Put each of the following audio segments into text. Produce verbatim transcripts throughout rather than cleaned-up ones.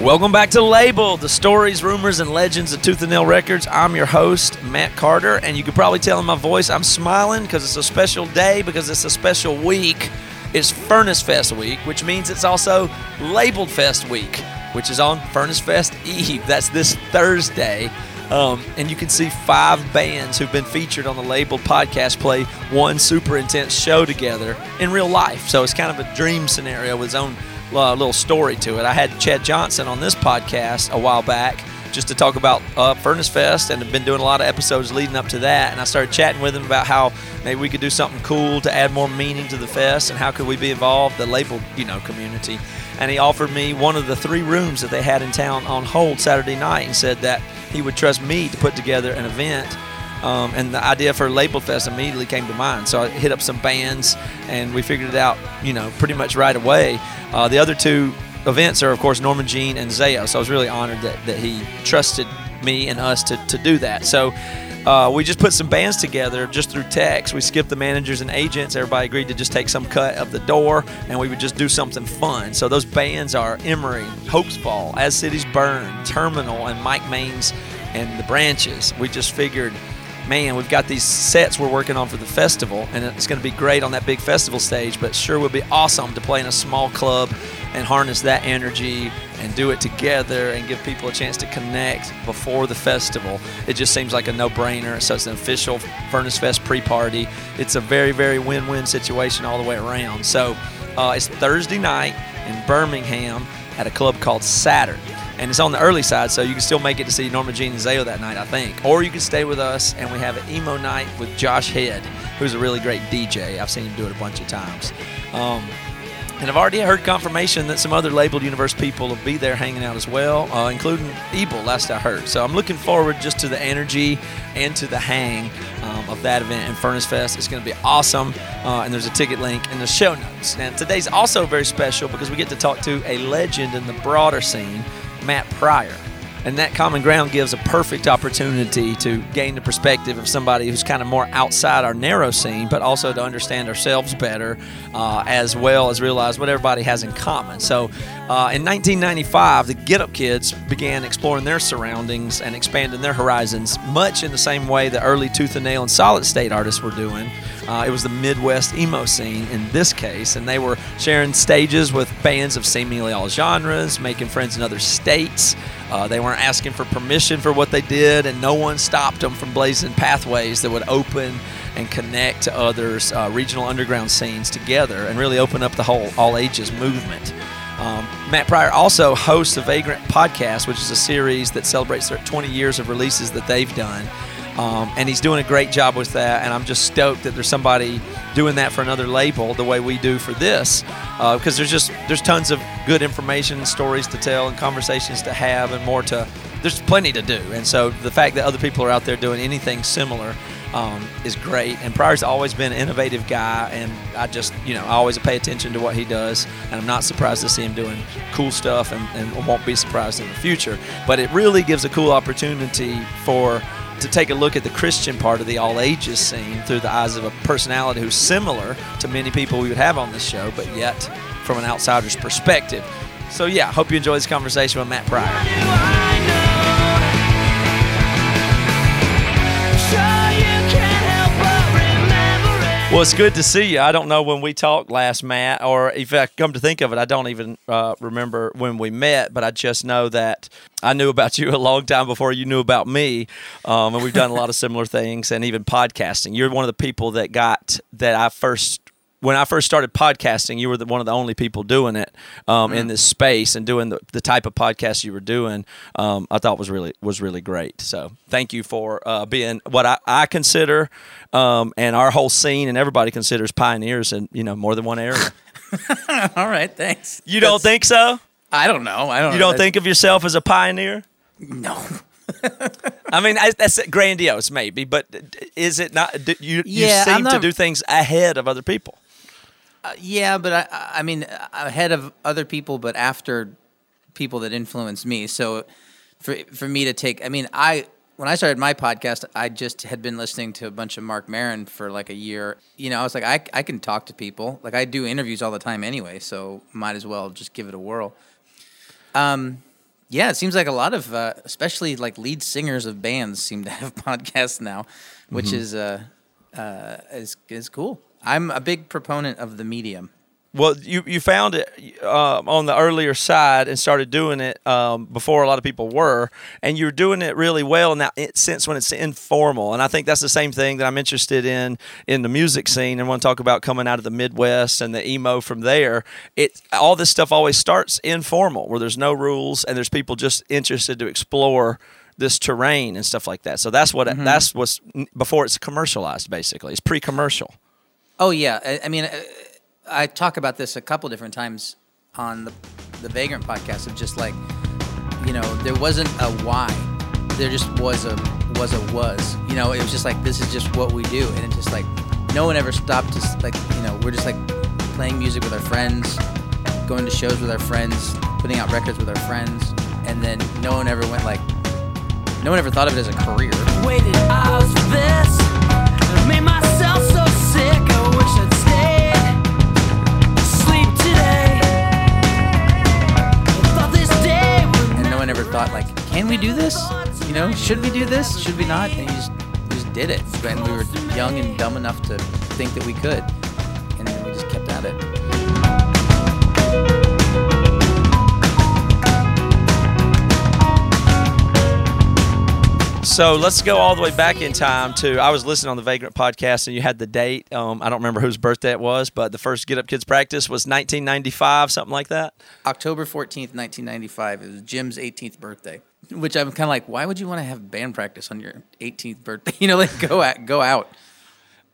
Welcome back to Label, the stories, rumors, and legends of Tooth and Nail Records. I'm your host, Matt Carter, and you can probably tell in my voice I'm smiling because it's a special day, because it's a special week. It's Furnace Fest week, which means it's also Labeled Fest week, which is on Furnace Fest Eve. That's this Thursday. Um, and you can see five bands who've been featured on the Labeled podcast play one super intense show together in real life. So it's kind of a dream scenario with its own Uh, little story to it. I had Chad Johnson on this podcast a while back just to talk about uh, Furnace Fest, and have been doing a lot of episodes leading up to that, and I started chatting with him about how maybe we could do something cool to add more meaning to the fest, and how could we be involved, the Label, you know, community. And he offered me one of the three rooms that they had in town on hold Saturday night, and said that he would trust me to put together an event. Um, and the idea for Label Fest immediately came to mind. So I hit up some bands, and we figured it out, you know, pretty much right away. Uh, the other two events are, of course, Norma Jean and Zao. So I was really honored that, that he trusted me and us to, to do that. So uh, we just put some bands together just through text. We skipped the managers and agents. Everybody agreed to just take some cut of the door, and we would just do something fun. So those bands are Emery, Hopesfall, As Cities Burn, Terminal, and Mike Maines and the Branches. We just figured, man, we've got these sets we're working on for the festival, and it's going to be great on that big festival stage, but sure would be awesome to play in a small club and harness that energy and do it together and give people a chance to connect before the festival. It just seems like a no-brainer. So it's an official Furnace Fest pre-party. It's a very, very win-win situation all the way around. So uh, it's Thursday night in Birmingham at a club called Saturn. And it's on the early side, so you can still make it to see Norma Jean and Zao that night, I think. Or you can stay with us, and we have an emo night with Josh Head, who's a really great D J. I've seen him do it a bunch of times. Um, and I've already heard confirmation that some other Labeled Universe people will be there hanging out as well, uh, including Ebel, last I heard. So I'm looking forward just to the energy and to the hang um, of that event in Furnace Fest. It's going to be awesome, uh, and there's a ticket link in the show notes. Now, today's also very special because we get to talk to a legend in the broader scene, Matt Pryor, and that common ground gives a perfect opportunity to gain the perspective of somebody who's kind of more outside our narrow scene, but also to understand ourselves better, uh, as well as realize what everybody has in common. So uh, in nineteen ninety-five, the Get Up Kids began exploring their surroundings and expanding their horizons, much in the same way the early Tooth and Nail and Solid State artists were doing. Uh, it was the Midwest emo scene in this case, and they were sharing stages with bands of seemingly all genres, making friends in other states. Uh, they weren't asking for permission for what they did, and no one stopped them from blazing pathways that would open and connect to others, uh, regional underground scenes together, and really open up the whole all-ages movement. Um, Matt Pryor also hosts the Vagrant Podcast, which is a series that celebrates their twenty years of releases that they've done. Um, and he's doing a great job with that, and I'm just stoked that there's somebody doing that for another label the way we do for this, uh, because there's just there's tons of good information, stories to tell, and conversations to have, and more to there's plenty to do. And so the fact that other people are out there doing anything similar um, is great. And Pryor's always been an innovative guy, and I just you know I always pay attention to what he does, and I'm not surprised to see him doing cool stuff, and, and won't be surprised in the future. But it really gives a cool opportunity for to take a look at the Christian part of the all-ages scene through the eyes of a personality who's similar to many people we would have on this show, but yet from an outsider's perspective. So yeah, hope you enjoy this conversation with Matt Pryor. Well, it's good to see you. I don't know when we talked last, Matt, or if I come to think of it, I don't even uh, remember when we met, but I just know that I knew about you a long time before you knew about me, um, and we've done a lot of similar things, and even podcasting. You're one of the people that got, that I first, when I first started podcasting, you were the, one of the only people doing it um, mm-hmm. in this space, and doing the, the type of podcast you were doing, um, I thought was really was really great. So thank you for uh, being what I, I consider, um, and our whole scene and everybody considers, pioneers in, you know, more than one area. All right, thanks. You don't That's, think so? I don't know. I don't. You don't know. think of yourself as a pioneer? No. I mean, I, that's grandiose, maybe, but is it not? Do you yeah, you seem not, to do things ahead of other people. Uh, yeah, but I, I mean, ahead of other people, but after people that influenced me. So for for me to take, I mean, I when I started my podcast, I just had been listening to a bunch of Marc Maron for like a year. You know, I was like, I, I can talk to people. Like, I do interviews all the time anyway, so might as well just give it a whirl. Um, Yeah, it seems like a lot of, uh, especially like lead singers of bands seem to have podcasts now, which mm-hmm. is uh, uh, is is cool. I'm a big proponent of the medium. Well, you, you found it uh, on the earlier side and started doing it um, before a lot of people were, and you're doing it really well in that sense when it's informal. And I think that's the same thing that I'm interested in in the music scene, and want to talk about coming out of the Midwest and the emo from there. It all this stuff always starts informal, where there's no rules and there's people just interested to explore this terrain and stuff like that. So that's what mm-hmm. that's what's before it's commercialized. Basically, it's pre-commercial. Oh yeah, I, I mean. Uh, I talk about this a couple different times on the the Vagrant podcast of just like, you know, there wasn't a why. There just was a was a was. You know, it was just like, this is just what we do. And it's just like, no one ever stopped us. Like, you know, we're just like playing music with our friends, going to shows with our friends, putting out records with our friends. And then no one ever went like, no one ever thought of it as a career. Waited hours for this. I made myself so sick. I wish I'd stayed. Never thought like, can we do this? You know, should we do this? Should we not? And you just, you just did it. And we were young and dumb enough to think that we could, and then we just kept at it. So let's go all the way back in time to, I was listening on the Vagrant podcast, and you had the date. Um, I don't remember whose birthday it was, but the first Get Up Kids practice was nineteen ninety-five, something like that. October fourteenth, nineteen ninety-five. It was Jim's eighteenth birthday, which I'm kind of like, why would you want to have band practice on your eighteenth birthday? You know, like go out, go out.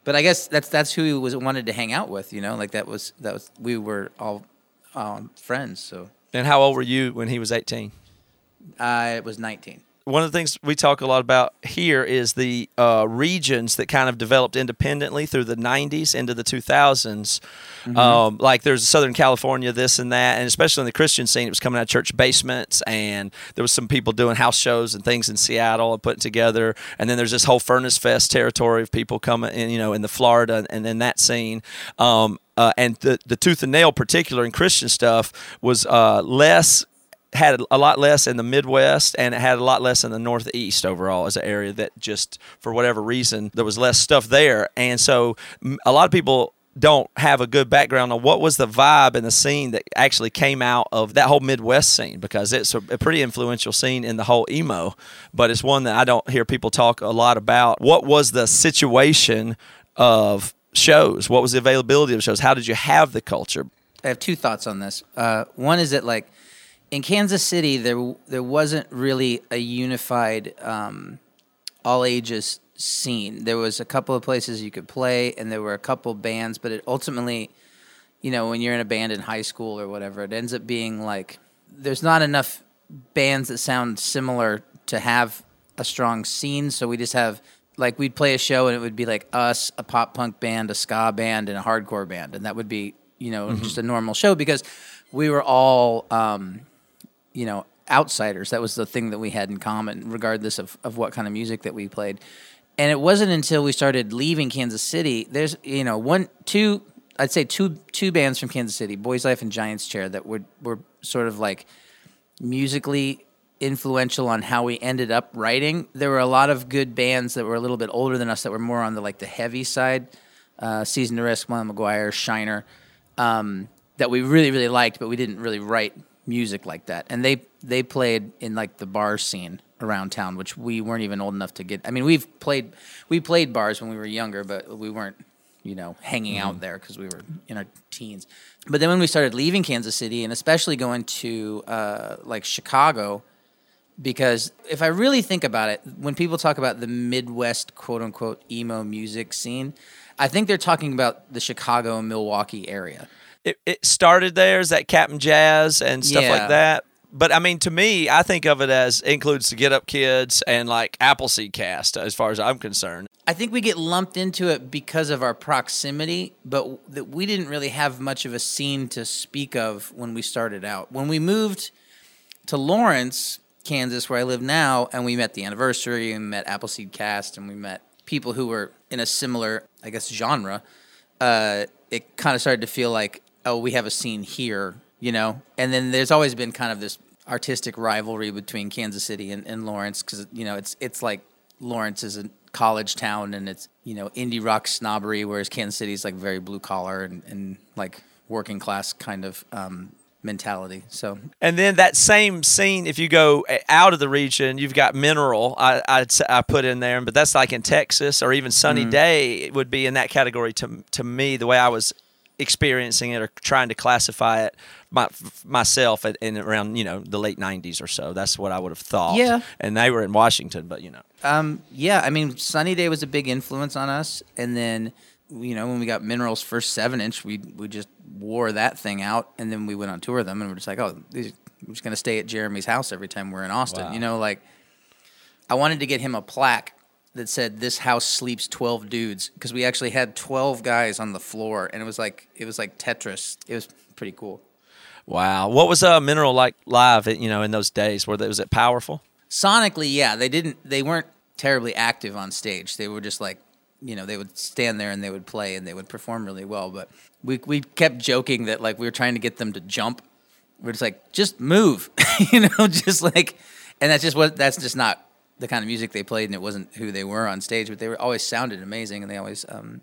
But I guess that's that's who he was wanted to hang out with. You know, like that was that was we were all um, friends. So. And how old were you when he was eighteen? I was nineteen. One of the things we talk a lot about here is the uh, regions that kind of developed independently through the nineties into the two thousands. Mm-hmm. Um, like there's Southern California, this and that, and especially in the Christian scene, it was coming out of church basements, and there was some people doing house shows and things in Seattle and putting together. And then there's this whole Furnace Fest territory of people coming in, you know, in the Florida and in that scene. Um, uh, and the, the Tooth and Nail, particular in Christian stuff, was uh, less. Had a lot less in the Midwest, and it had a lot less in the Northeast overall as an area that just, for whatever reason, there was less stuff there. And so a lot of people don't have a good background on what was the vibe and the scene that actually came out of that whole Midwest scene, because it's a pretty influential scene in the whole emo, but it's one that I don't hear people talk a lot about. What was the situation of shows? What was the availability of shows? How did you have the culture? I have two thoughts on this. Uh, one is that, like, in Kansas City, there there wasn't really a unified um, all ages scene. There was a couple of places you could play, and there were a couple bands. But it ultimately, you know, when you're in a band in high school or whatever, it ends up being like there's not enough bands that sound similar to have a strong scene. So we just have like we'd play a show, and it would be like us, a pop punk band, a ska band, and a hardcore band, and that would be, you know, mm-hmm. just a normal show, because we were all. Um, you know, outsiders. That was the thing that we had in common, regardless of, of what kind of music that we played. And it wasn't until we started leaving Kansas City, there's, you know, one, two, I'd say two two bands from Kansas City, Boys Life and Giant's Chair, that were, were sort of like musically influential on how we ended up writing. There were a lot of good bands that were a little bit older than us that were more on the, like, the heavy side, uh, Season to Risk, Miles McGuire, Shiner, um, that we really, really liked, but we didn't really write music like that. And they they played in like the bar scene around town, which we weren't even old enough to get. I mean, we've played we played bars when we were younger, but we weren't, you know, hanging mm-hmm. out there because we were in our teens. But then when we started leaving Kansas City, and especially going to uh, like Chicago, because if I really think about it, when people talk about the Midwest quote unquote emo music scene, I think they're talking about the Chicago and Milwaukee area. It it started there as that Captain Jazz and stuff yeah. like that. But, I mean, to me, I think of it as includes the Get Up Kids and, like, Appleseed Cast, as far as I'm concerned. I think we get lumped into it because of our proximity, but that we didn't really have much of a scene to speak of when we started out. When we moved to Lawrence, Kansas, where I live now, and we met The Anniversary and met Appleseed Cast, and we met people who were in a similar, I guess, genre, uh, it kind of started to feel like, oh, we have a scene here, you know? And then there's always been kind of this artistic rivalry between Kansas City and, and Lawrence, because, you know, it's it's like Lawrence is a college town and it's, you know, indie rock snobbery, whereas Kansas City is like very blue collar and, and like working class kind of um, mentality. So, and then that same scene, if you go out of the region, you've got Mineral. I I, I put in there, but that's like in Texas, or even Sunny mm-hmm. Day would be in that category to to me. The way I was experiencing it or trying to classify it my, myself at, in around, you know, the late nineties or so. That's what I would have thought. Yeah. And they were in Washington, but, you know. Um, yeah, I mean, Sunny Day was a big influence on us. And then, you know, when we got Mineral's first seven-inch, we we just wore that thing out. And then we went on tour with them, and we're just like, oh, these, we're just going to stay at Jeremy's house every time we're in Austin. Wow. You know, like, I wanted to get him a plaque that said this house sleeps twelve dudes, because we actually had twelve guys on the floor, and it was like it was like Tetris. It was pretty cool. Wow. What was uh, Mineral like live, you know, in those days? Were they, was it powerful? Sonically, yeah. They didn't they weren't terribly active on stage. They were just like, you know, they would stand there and they would play and they would perform really well, but we we kept joking that like we were trying to get them to jump. We're just like, just move. You know, just like, and that's just what that's just not the kind of music they played, and it wasn't who they were on stage, but they were always sounded amazing, and they always, um,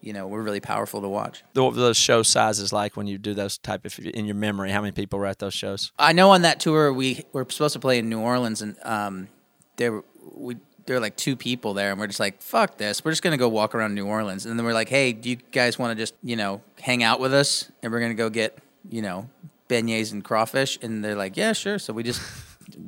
you know, were really powerful to watch. What were those show sizes like when you do those type of, in your memory, how many people were at those shows? I know on that tour, we were supposed to play in New Orleans, and um, there were, we, there were like two people there, and we're just like, fuck this, we're just going to go walk around New Orleans, and then we're like, hey, do you guys want to just, you know, hang out with us, and we're going to go get, you know, beignets and crawfish, and they're like, yeah, sure, so we just...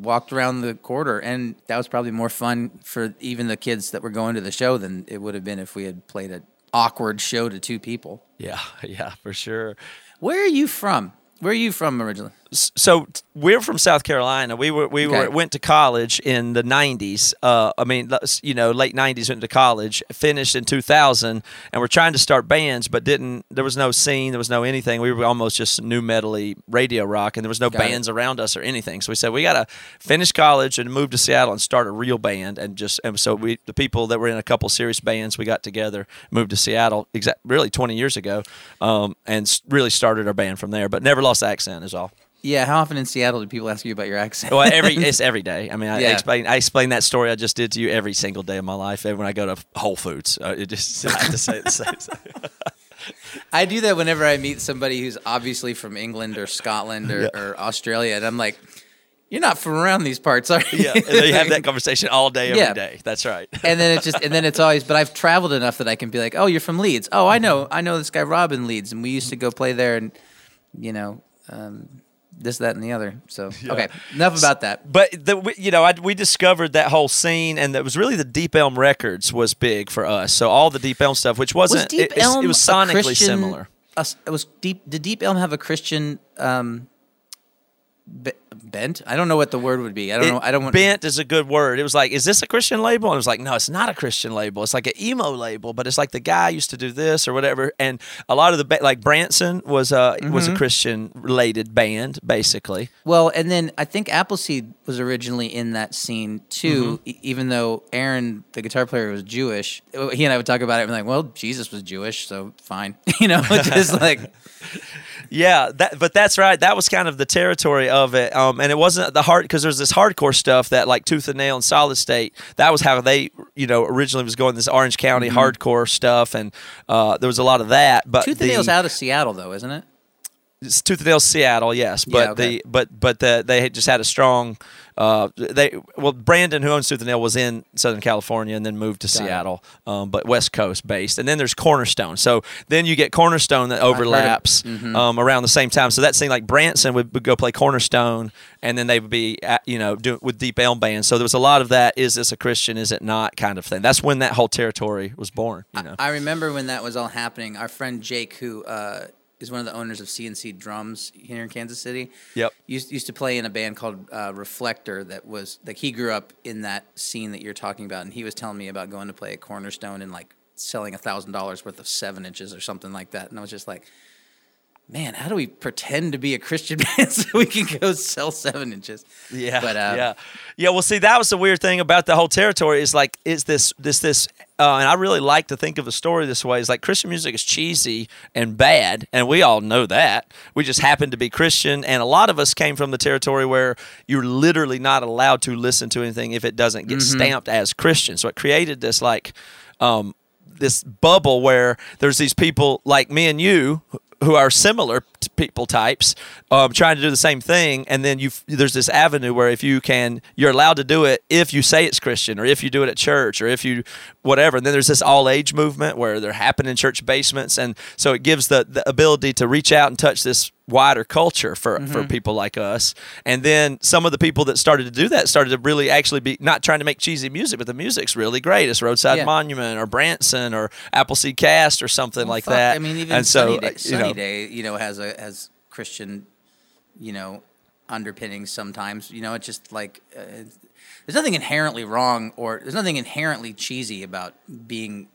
walked around the quarter, and that was probably more fun for even the kids that were going to the show than it would have been if we had played an awkward show to two people. Yeah, yeah, for sure. Where are you from? Where are you from originally? So we're from South Carolina. We were we okay. were went to college in the nineties. Uh, I mean, you know, late nineties went to college, finished in two thousand, and we're trying to start bands, but didn't. There was no scene. There was no anything. We were almost just new metal-y radio rock, and there was no got bands it. around us or anything. So we said we got to finish college and move to Seattle and start a real band. And just and so we the people that were in a couple serious bands, we got together, moved to Seattle, exact really twenty years ago, um, and really started our band from there. But never lost accent is all. Yeah, how often in Seattle do people ask you about your accent? Well, every it's every day. I mean, I yeah. explain I explain that story I just did to you every single day of my life. And when I go to Whole Foods, it just I have to say the same thing. I do that whenever I meet somebody who's obviously from England or Scotland or, yeah. or Australia, and I'm like, "You're not from around these parts, are you?" Yeah, and they have that conversation all day, every yeah. day. That's right. And then it's just, and then it's always. But I've traveled enough that I can be like, "Oh, you're from Leeds. Oh, I know, I know this guy Rob in Leeds, and we used to go play there, and you know." Um, this, that, and the other. So, yeah. okay, enough about that. But, the, you know, I, we discovered that whole scene, and it was really the Deep Elm Records was big for us. So all the Deep Elm stuff, which wasn't, was Deep it, Elm it was sonically similar. A, it was deep. Did Deep Elm have a Christian um, be, bent? I don't know what the word would be. I don't it, know. I don't want bent is a good word. It was like, is this a Christian label? And it was like, no, it's not a Christian label. It's like an emo label, but it's like the guy used to do this or whatever. And a lot of the like Branson was a mm-hmm. was a Christian related band basically. Well, and then I think Appleseed was originally in that scene too. Mm-hmm. E- even though Aaron, the guitar player, was Jewish, he and I would talk about it and be like, well, Jesus was Jewish, so fine, you know, just like. Yeah, that, but that's right. That was kind of the territory of it, um, and it wasn't the hard because there's this hardcore stuff that like Tooth and Nail and Solid State. That was how they, you know, originally was going this Orange County mm-hmm. hardcore stuff, and uh, there was a lot of that. But Tooth the, and Nail's out of Seattle, though, isn't it? It's Tooth and Nail, Seattle, yes, but yeah, okay. the but but the, they just had a strong. Uh, they well, Brandon, who owns Tooth and Nail, was in Southern California and then moved to Got Seattle, um, but West Coast based. And then there's Cornerstone. So then you get Cornerstone that overlaps mm-hmm. um, around the same time. So that seemed like Branson would, would go play Cornerstone, and then they would be at, you know do, with Deep Elm Band. So there was a lot of that. Is this a Christian? Is it not? Kind of thing. That's when that whole territory was born. You know? I, I remember when that was all happening. Our friend Jake, who. Uh, is one of the owners of C and C Drums here in Kansas City. Yep. Used, used to play in a band called uh, Reflector that was, like he grew up in that scene that you're talking about, and he was telling me about going to play at Cornerstone and like selling one thousand dollars worth of seven inches or something like that. And I was just like, man, how do we pretend to be a Christian band so we can go sell seven inches? Yeah, but, uh, yeah. Yeah, well, see, that was the weird thing about the whole territory is like, is this, this, this, Uh, and I really like to think of the story this way. It's like Christian music is cheesy and bad, and we all know that. We just happen to be Christian, and a lot of us came from the territory where you're literally not allowed to listen to anything if it doesn't get mm-hmm. stamped as Christian. So it created this like um, this bubble where there's these people like me and you who are similar people types um, trying to do the same thing, and then you there's this avenue where if you can, you're allowed to do it if you say it's Christian or if you do it at church or if you whatever. And then there's this all-age movement where they're happening in church basements, and so it gives the, the ability to reach out and touch this wider culture for, mm-hmm. for people like us. And then some of the people that started to do that started to really actually be not trying to make cheesy music, but the music's really great. It's Roadside yeah. Monument or Branson or Appleseed Cast or something well, like fuck. that. I mean, even and Sunny, so, Day, you know, Sunny Day, you know, has a has Christian, you know, underpinnings sometimes. You know, it's just like uh, there's nothing inherently wrong or there's nothing inherently cheesy about being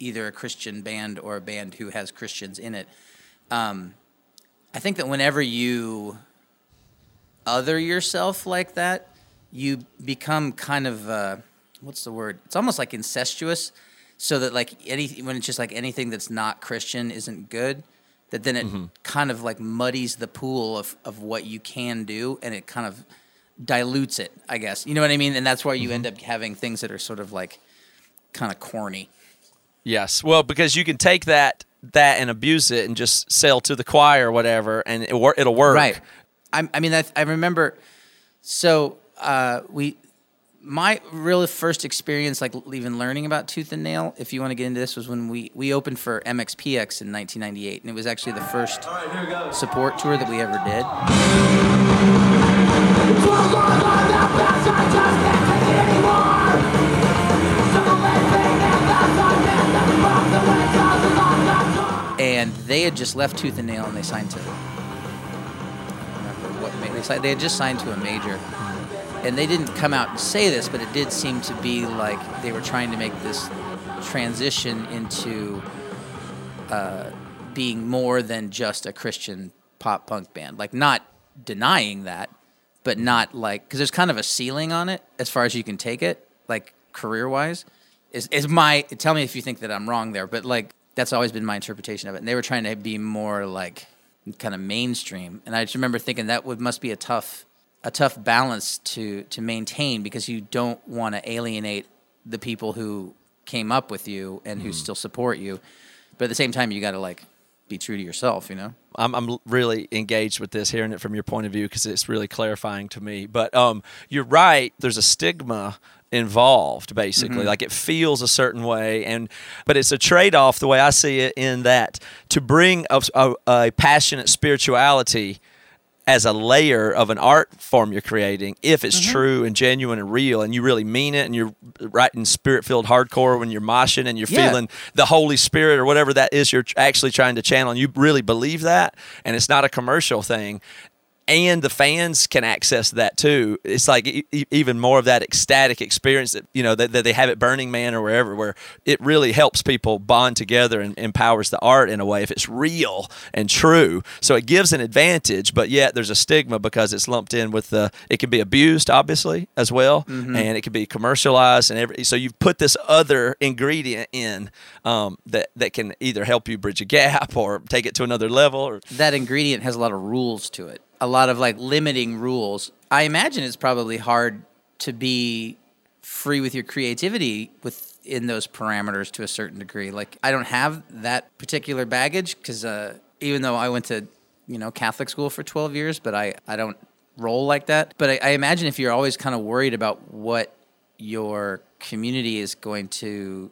either a Christian band or a band who has Christians in it. Um, I think that whenever you other yourself like that, you become kind of, uh, what's the word? It's almost like incestuous, so that like any when it's just like anything that's not Christian isn't good, that then it mm-hmm. kind of like muddies the pool of, of what you can do, and it kind of dilutes it, I guess. You know what I mean? And that's why you mm-hmm. end up having things that are sort of like kind of corny. Yes. Well, because you can take that that and abuse it and just sell to the choir or whatever, and it wor- it'll work. Right. I, I mean, I, I remember, so uh, we, my really first experience, like even learning about Tooth and Nail, if you want to get into this, was when we, we opened for M X P X in nineteen ninety-eight, and it was actually the first right, support tour that we ever did. And they had just left Tooth and Nail, and they signed to, I don't remember what, they, signed, they had just signed to a major. And they didn't come out and say this, but it did seem to be like they were trying to make this transition into uh, being more than just a Christian pop punk band. Like, not denying that, but not like, because there's kind of a ceiling on it as far as you can take it, like career-wise. Is is my, tell me if you think that I'm wrong there, but like, that's always been my interpretation of it. And they were trying to be more like kind of mainstream. And I just remember thinking that would must be a tough a tough balance to, to maintain, because you don't want to alienate the people who came up with you and who mm. still support you. But at the same time, you got to like be true to yourself, you know? I'm I'm really engaged with this, hearing it from your point of view, because it's really clarifying to me. But um, you're right. There's a stigma involved, basically. Mm-hmm. Like, it feels a certain way, and but it's a trade-off, the way I see it, in that to bring a, a, a passionate spirituality as a layer of an art form you're creating, if it's mm-hmm. true and genuine and real, and you really mean it, and you're writing spirit-filled hardcore when you're moshing and you're yeah. feeling the Holy Spirit or whatever that is you're actually trying to channel, and you really believe that, and it's not a commercial thing. And the fans can access that too. It's like e- even more of that ecstatic experience that, you know, that, that they have at Burning Man or wherever, where it really helps people bond together and empowers the art in a way if it's real and true. So it gives an advantage, but yet there's a stigma because it's lumped in with the, it can be abused obviously as well, mm-hmm. and it can be commercialized and every. So you've put this other ingredient in um, that that can either help you bridge a gap or take it to another level. Or that ingredient has a lot of rules to it. A lot of like limiting rules. I imagine it's probably hard to be free with your creativity within those parameters to a certain degree. Like, I don't have that particular baggage because uh, even though I went to, you know, Catholic school for twelve years, but I, I don't roll like that. But I, I imagine if you're always kind of worried about what your community is going to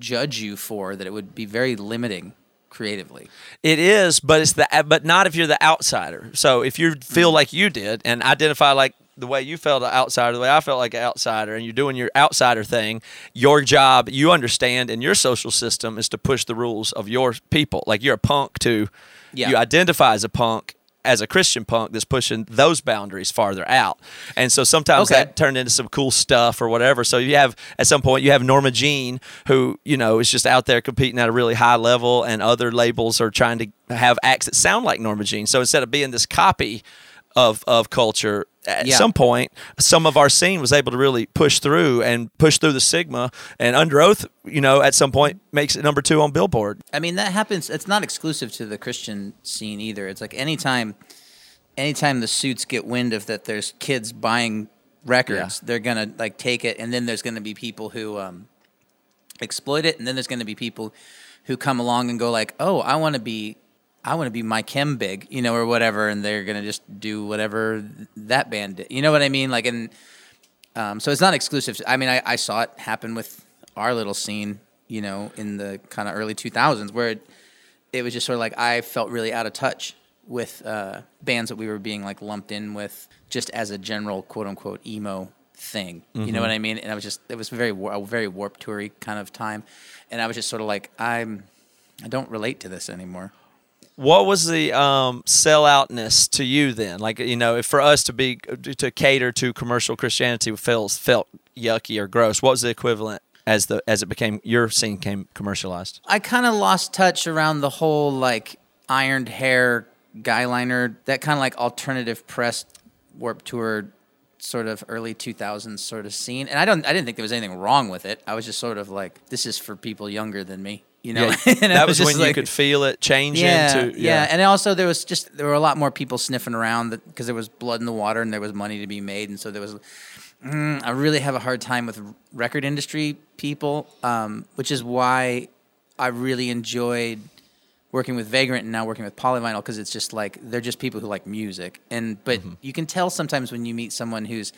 judge you for, that it would be very limiting. Creatively, it is, but it's the but not if you're the outsider. So if you feel like you did and identify like the way you felt an outsider, the way I felt like an outsider, and you're doing your outsider thing, your job, you understand, in your social system is to push the rules of your people. Like, you're a punk too. Yeah. You identify as a punk, as a Christian punk that's pushing those boundaries farther out. And so sometimes okay. that turned into some cool stuff or whatever. So you have, at some point, you have Norma Jean, who, you know, is just out there competing at a really high level, and other labels are trying to have acts that sound like Norma Jean. So instead of being this copy of of culture, at yeah. some point, some of our scene was able to really push through and push through the stigma. And Under Oath, you know, at some point makes it number two on Billboard. I mean, that happens. It's not exclusive to the Christian scene either. It's like anytime, anytime the Suits get wind of that there's kids buying records, yeah. they're going to like take it. And then there's going to be people who um, exploit it. And then there's going to be people who come along and go like, oh, I want to be... I want to be Mike Hem big, you know, or whatever, and they're gonna just do whatever that band did. You know what I mean? Like, and um, so it's not exclusive. To, I mean, I, I saw it happen with our little scene, you know, in the kind of early two thousands, where it, it was just sort of like I felt really out of touch with uh, bands that we were being like lumped in with, just as a general quote unquote emo thing. Mm-hmm. You know what I mean? And I was just, it was very a very Warped Toury kind of time, and I was just sort of like, I'm, I don't relate to this anymore. What was the um, selloutness to you then? Like, you know, if for us to be to cater to commercial Christianity feels felt yucky or gross. What was the equivalent as the as it became your scene came commercialized? I kind of lost touch around the whole like ironed hair, guy liner, that kind of like alternative press Warped Tour sort of early two thousands sort of scene. And I don't, I didn't think there was anything wrong with it. I was just sort of like, this is for people younger than me. You know, yeah, that was, was when like, you could feel it change yeah, into yeah. yeah. And also there was just there were a lot more people sniffing around because there was blood in the water and there was money to be made, and so there was. Mm, I really have a hard time with record industry people, um, which is why I really enjoyed working with Vagrant and now working with Polyvinyl, because it's just like they're just people who like music, and but mm-hmm. you can tell sometimes when you meet someone who's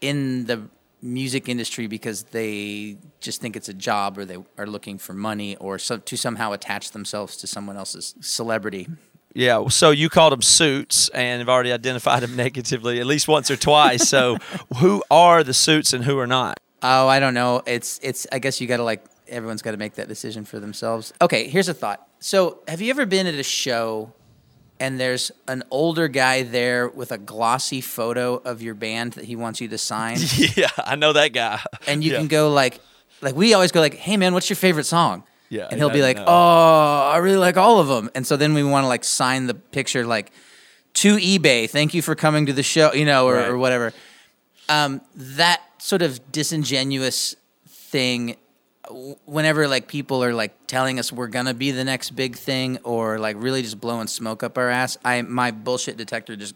in the music industry because they just think it's a job, or they are looking for money, or so, to somehow attach themselves to someone else's celebrity. Yeah, so you called them Suits, and have already identified them negatively at least once or twice. So who are the Suits and who are not? Oh, I don't know. It's it's. I guess you got to like everyone's got to make that decision for themselves. Okay, here's a thought. So have you ever been at a show and there's an older guy there with a glossy photo of your band that he wants you to sign? Yeah, I know that guy. And you yeah. can go like, like we always go like, hey man, what's your favorite song? Yeah, and he'll yeah, be like, no. oh, I really like all of them. And so then we want to like sign the picture like, to eBay, thank you for coming to the show, you know, or, right. or whatever. Um, that sort of disingenuous thing, whenever like people are like telling us we're gonna be the next big thing, or like really just blowing smoke up our ass, I my bullshit detector just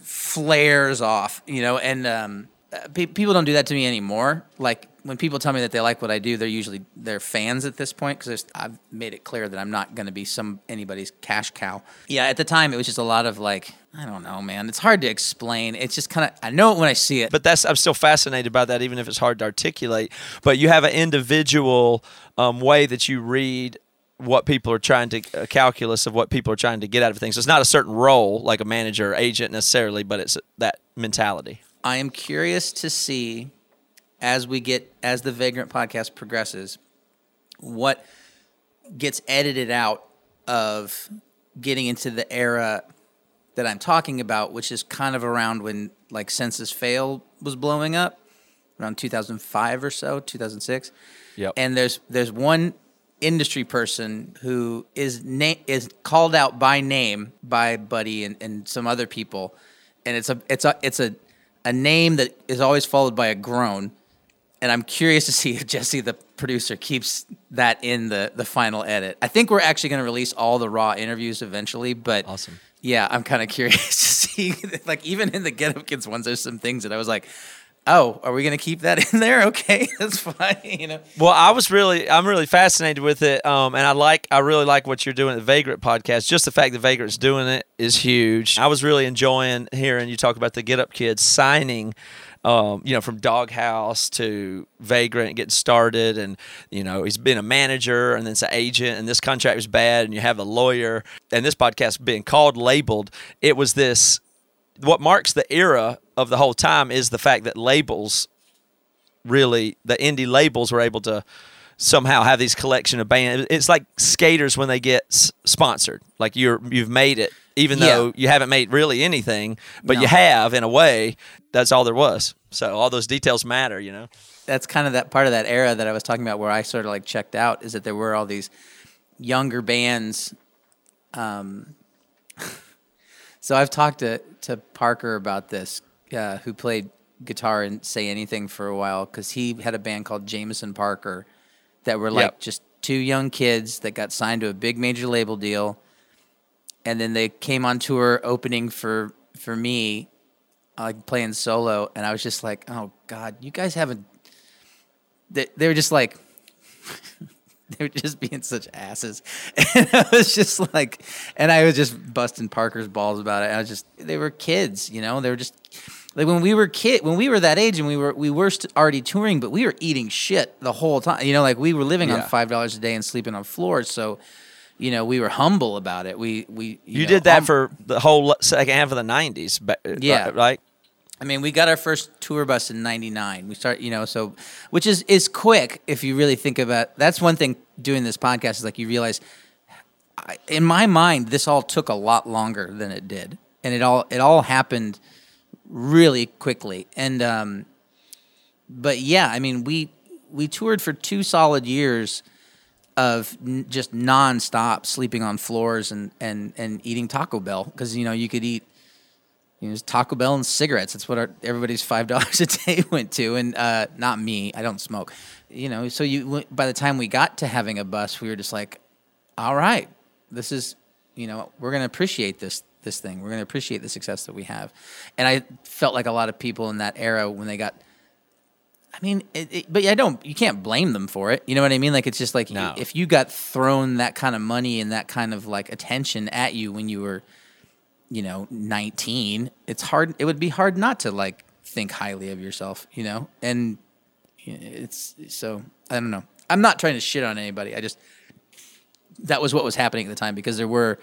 flares off, you know. And um, pe- people don't do that to me anymore. Like when people tell me that they like what I do, they're usually they're fans at this point, because I've made it clear that I'm not gonna be some anybody's cash cow. Yeah, at the time it was just a lot of like, I don't know, man. It's hard to explain. It's just kind of, I know it when I see it. But that's, I'm still fascinated by that, even if it's hard to articulate. But you have an individual um, way that you read what people are trying to, a calculus of what people are trying to get out of things. So it's not a certain role, like a manager or agent necessarily, but it's that mentality. I am curious to see, as we get, as the Vagrant podcast progresses, what gets edited out of getting into the era that I'm talking about, which is kind of around when like Census Fail was blowing up, around two thousand five or so, two thousand six. Yep. And there's there's one industry person who is na- is called out by name by Buddy and, and some other people, and it's a it's a it's a a name that is always followed by a groan. And I'm curious to see if Jesse, the producer, keeps that in the the final edit. I think we're actually going to release all the raw interviews eventually, but awesome. Yeah, I'm kind of curious to see, like, even in the Get Up Kids ones, there's some things that I was like, oh, are we going to keep that in there? Okay, that's fine, you know. Well, I was really, I'm really fascinated with it, um, and I like, I really like what you're doing at the Vagrant podcast. Just the fact that Vagrant's doing it is huge. I was really enjoying hearing you talk about the Get Up Kids signing, Um, you know, from Doghouse to Vagrant, getting started, and you know he's been a manager, and then it's an agent, and this contract was bad, and you have a lawyer, and this podcast being called Labeled. It was this. What marks the era of the whole time is the fact that labels, really, the indie labels were able to somehow have these collection of bands. It's like skaters when they get s- sponsored. Like you're you've made it. Even though yeah. you haven't made really anything, but no. you have in a way. That's all there was. So all those details matter, you know? That's kind of that part of that era that I was talking about where I sort of like checked out, is that there were all these younger bands. Um, so I've talked to, to Parker about this uh, who played guitar and Say Anything for a while, because he had a band called Jameson Parker that were like yep. just two young kids that got signed to a big major label deal. And then they came on tour opening for, for me, like uh, playing solo. And I was just like, oh, God, you guys haven't. They, they were just like, they were just being such asses. And I was just like, and I was just busting Parker's balls about it. And I was just, they were kids, you know, they were just. Like when we were kid, when we were that age, and we were we were st- already touring, but we were eating shit the whole time. You know, like we were living yeah. on five dollars a day and sleeping on floors. So, you know, we were humble about it. We we you, you know, did that hum- for the whole second half of the nineties, yeah, right. I mean, we got our first tour bus in ninety-nine. We start, you know, so which is is quick if you really think about. That's one thing doing this podcast is like you realize. I, in my mind, this all took a lot longer than it did, and it all it all happened. Really quickly. And, um, but yeah, I mean, we, we toured for two solid years of n- just nonstop sleeping on floors and, and, and eating Taco Bell. Cause you know, you could eat, you know, just Taco Bell and cigarettes. That's what our, everybody's five dollars a day went to. And, uh, not me, I don't smoke, you know? So you, by the time we got to having a bus, we were just like, all right, this is, you know, we're going to appreciate this this thing. We're going to appreciate the success that we have. And I felt like a lot of people in that era when they got, I mean, it, it, but I don't, you can't blame them for it. You know what I mean? Like, it's just like, no. you, if you got thrown that kind of money and that kind of like attention at you when you were, you know, nineteen, it's hard. It would be hard not to like think highly of yourself, you know? And it's, so I don't know. I'm not trying to shit on anybody. I just, that was what was happening at the time, because there were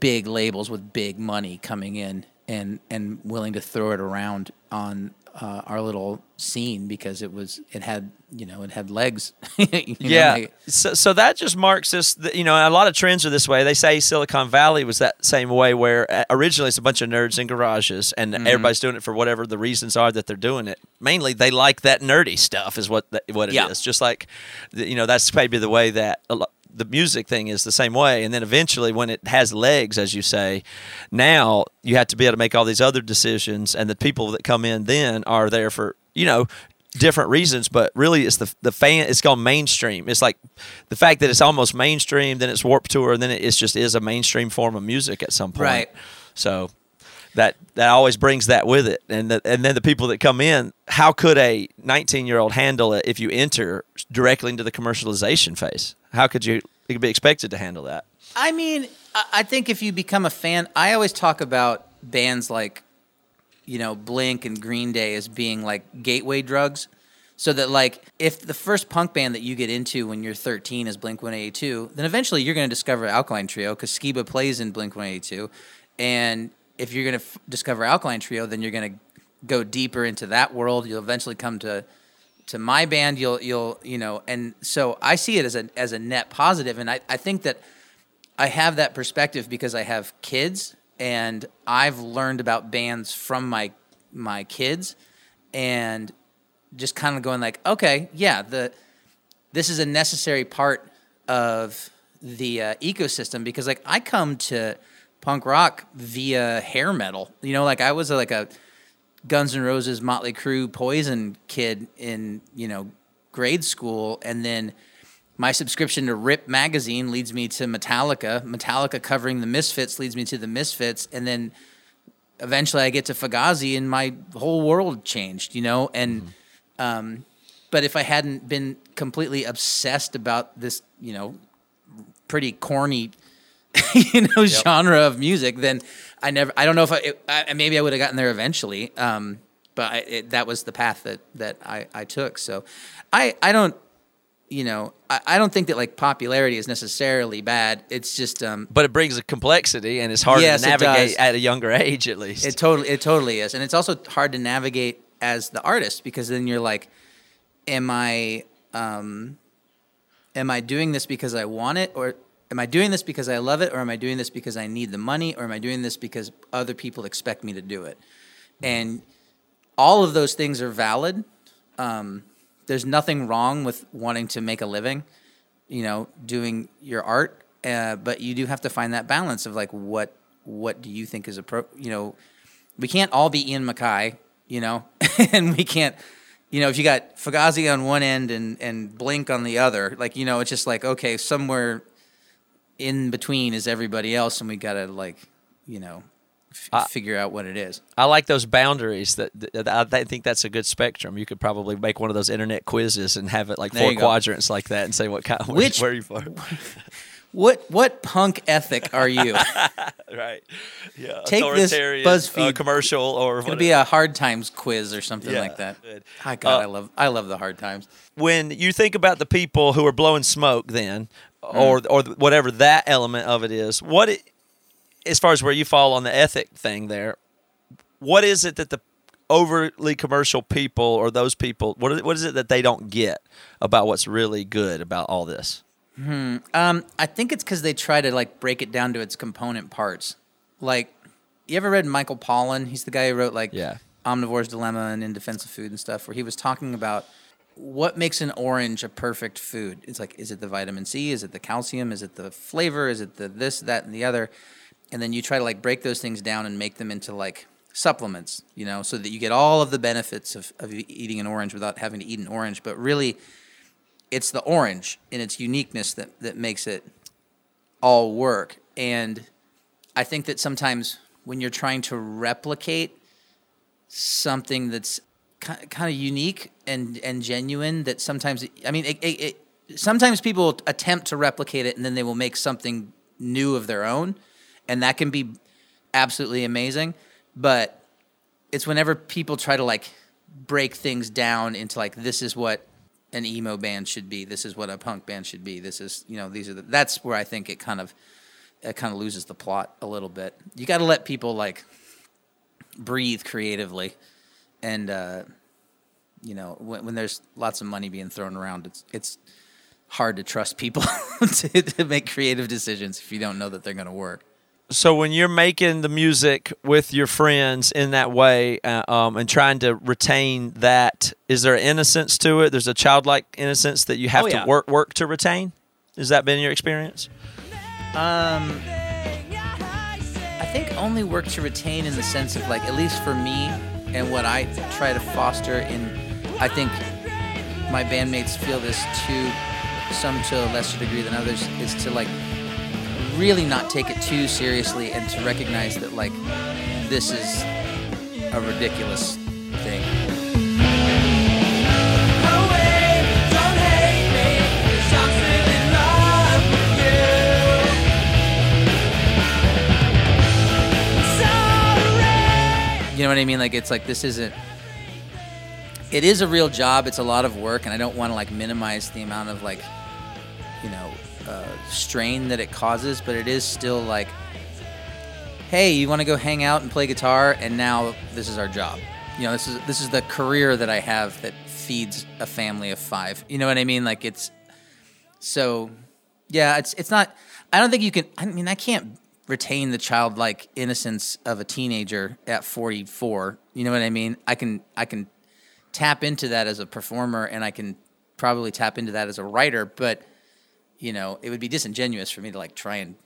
big labels with big money coming in and, and willing to throw it around on uh, our little scene, because it was, it had, you know, it had legs. Yeah. Know, like, so, so that just marks this, you know, a lot of trends are this way. They say Silicon Valley was that same way, where originally it's a bunch of nerds in garages and mm-hmm. everybody's doing it for whatever the reasons are that they're doing it. Mainly they like that nerdy stuff is what, the, what it yeah. is. Just like, you know, that's maybe the way that a lot, the music thing is the same way. And then eventually when it has legs, as you say, now you have to be able to make all these other decisions, and the people that come in then are there for, you know, different reasons, but really it's the the fan, it's gone mainstream. It's like the fact that it's almost mainstream, then it's Warped Tour, and then it just is a mainstream form of music at some point. Right. So that that always brings that with it. And the, and then the people that come in, how could a nineteen-year-old handle it if you enter directly into the commercialization phase? How could you, you could be expected to handle that? I mean, I think if you become a fan, I always talk about bands like, you know, Blink and Green Day as being like gateway drugs. So that like, if the first punk band that you get into when you're thirteen is Blink one eighty-two, then eventually you're going to discover Alkaline Trio, because Skiba plays in Blink one eighty-two. And if you're going to f- discover Alkaline Trio, then you're going to go deeper into that world. You'll eventually come to... to my band, you'll, you'll, you know, and so I see it as a, as a net positive. And I, I think that I have that perspective because I have kids, and I've learned about bands from my, my kids, and just kind of going like, okay, yeah, the, this is a necessary part of the uh, ecosystem, because like I come to punk rock via hair metal, you know, like I was like a, Guns N' Roses, Motley Crue, Poison kid in, you know, grade school. And then my subscription to Rip Magazine leads me to Metallica. Metallica covering the Misfits leads me to the Misfits. And then eventually I get to Fugazi and my whole world changed, you know? And, mm-hmm. um, but if I hadn't been completely obsessed about this, you know, pretty corny, you know, yep. genre of music, then I never, I don't know if I, it, I maybe I would have gotten there eventually. Um, but I, it, that was the path that, that I, I took. So I, I don't, you know, I, I don't think that like popularity is necessarily bad. It's just, um, but it brings a complexity, and it's hard yes, to navigate at a younger age, at least. It totally, it totally is. And it's also hard to navigate as the artist, because then you're like, am I, um, am I doing this because I want it, or am I doing this because I love it, or am I doing this because I need the money, or am I doing this because other people expect me to do it? And all of those things are valid. Um, there's nothing wrong with wanting to make a living, you know, doing your art, uh, but you do have to find that balance of like what what do you think is appro- you know, we can't all be Ian Mackay, you know, and we can't, you know, if you got Fugazi on one end and, and Blink on the other, like, you know, it's just like, okay, somewhere in between is everybody else, and we got to, like, you know, f- I, figure out what it is. I like those boundaries. That, that, that I think that's a good spectrum. You could probably make one of those internet quizzes and have it like there four quadrants go. Like that and say what kind, where, Which, where are you from? What what punk ethic are you? Right. Yeah. Take this BuzzFeed uh, commercial, or it'll be a Hard Times quiz or something yeah, like that. Good. My God, uh, I love I love the Hard Times. When you think about the people who are blowing smoke, then, mm. or or whatever that element of it is, what it, as far as where you fall on the ethic thing there, what is it that the overly commercial people or those people, what what is it that they don't get about what's really good about all this? Hmm. Um, I think it's because they try to, like, break it down to its component parts. Like, you ever read Michael Pollan? He's the guy who wrote, like, yeah. Omnivore's Dilemma and In Defense of Food and stuff, where he was talking about what makes an orange a perfect food. It's like, is it the vitamin C? Is it the calcium? Is it the flavor? Is it the this, that, and the other? And then you try to, like, break those things down and make them into, like, supplements, you know, so that you get all of the benefits of, of eating an orange without having to eat an orange. But really, it's the orange and its uniqueness that, that makes it all work. And I think that sometimes when you're trying to replicate something that's kind of unique and, and genuine, that sometimes, it, I mean, it, it, it, sometimes people attempt to replicate it and then they will make something new of their own. And that can be absolutely amazing. But it's whenever people try to, like, break things down into, like, this is what an emo band should be, this is what a punk band should be, this is, you know, these are the, that's where I think it kind of, it kind of loses the plot a little bit. You got to let people, like, breathe creatively. And, uh, you know, when, when there's lots of money being thrown around, it's, it's hard to trust people to, to make creative decisions if you don't know that they're going to work. So when you're making the music with your friends in that way, uh, um, and trying to retain that, is there an innocence to it? There's a childlike innocence that you have oh, yeah. to work work to retain? Has that been your experience? Um, I think only work to retain in the sense of, like, at least for me and what I try to foster in, I think my bandmates feel this too, some to a lesser degree than others, is to, like, really not take it too seriously and to recognize that, like, this is a ridiculous thing. You know what I mean? Like, it's like, this isn't, it is a real job, it's a lot of work, and I don't want to, like, minimize the amount of, like, you know, Uh, strain that it causes, but it is still like, hey, you want to go hang out and play guitar, and now this is our job. You know, this is this is the career that I have that feeds a family of five. You know what I mean? Like, it's so, yeah. It's it's not. I don't think you can. I mean, I can't retain the childlike innocence of a teenager at forty-four. You know what I mean? I can I can tap into that as a performer, and I can probably tap into that as a writer, but. You know, it would be disingenuous for me to, like, try and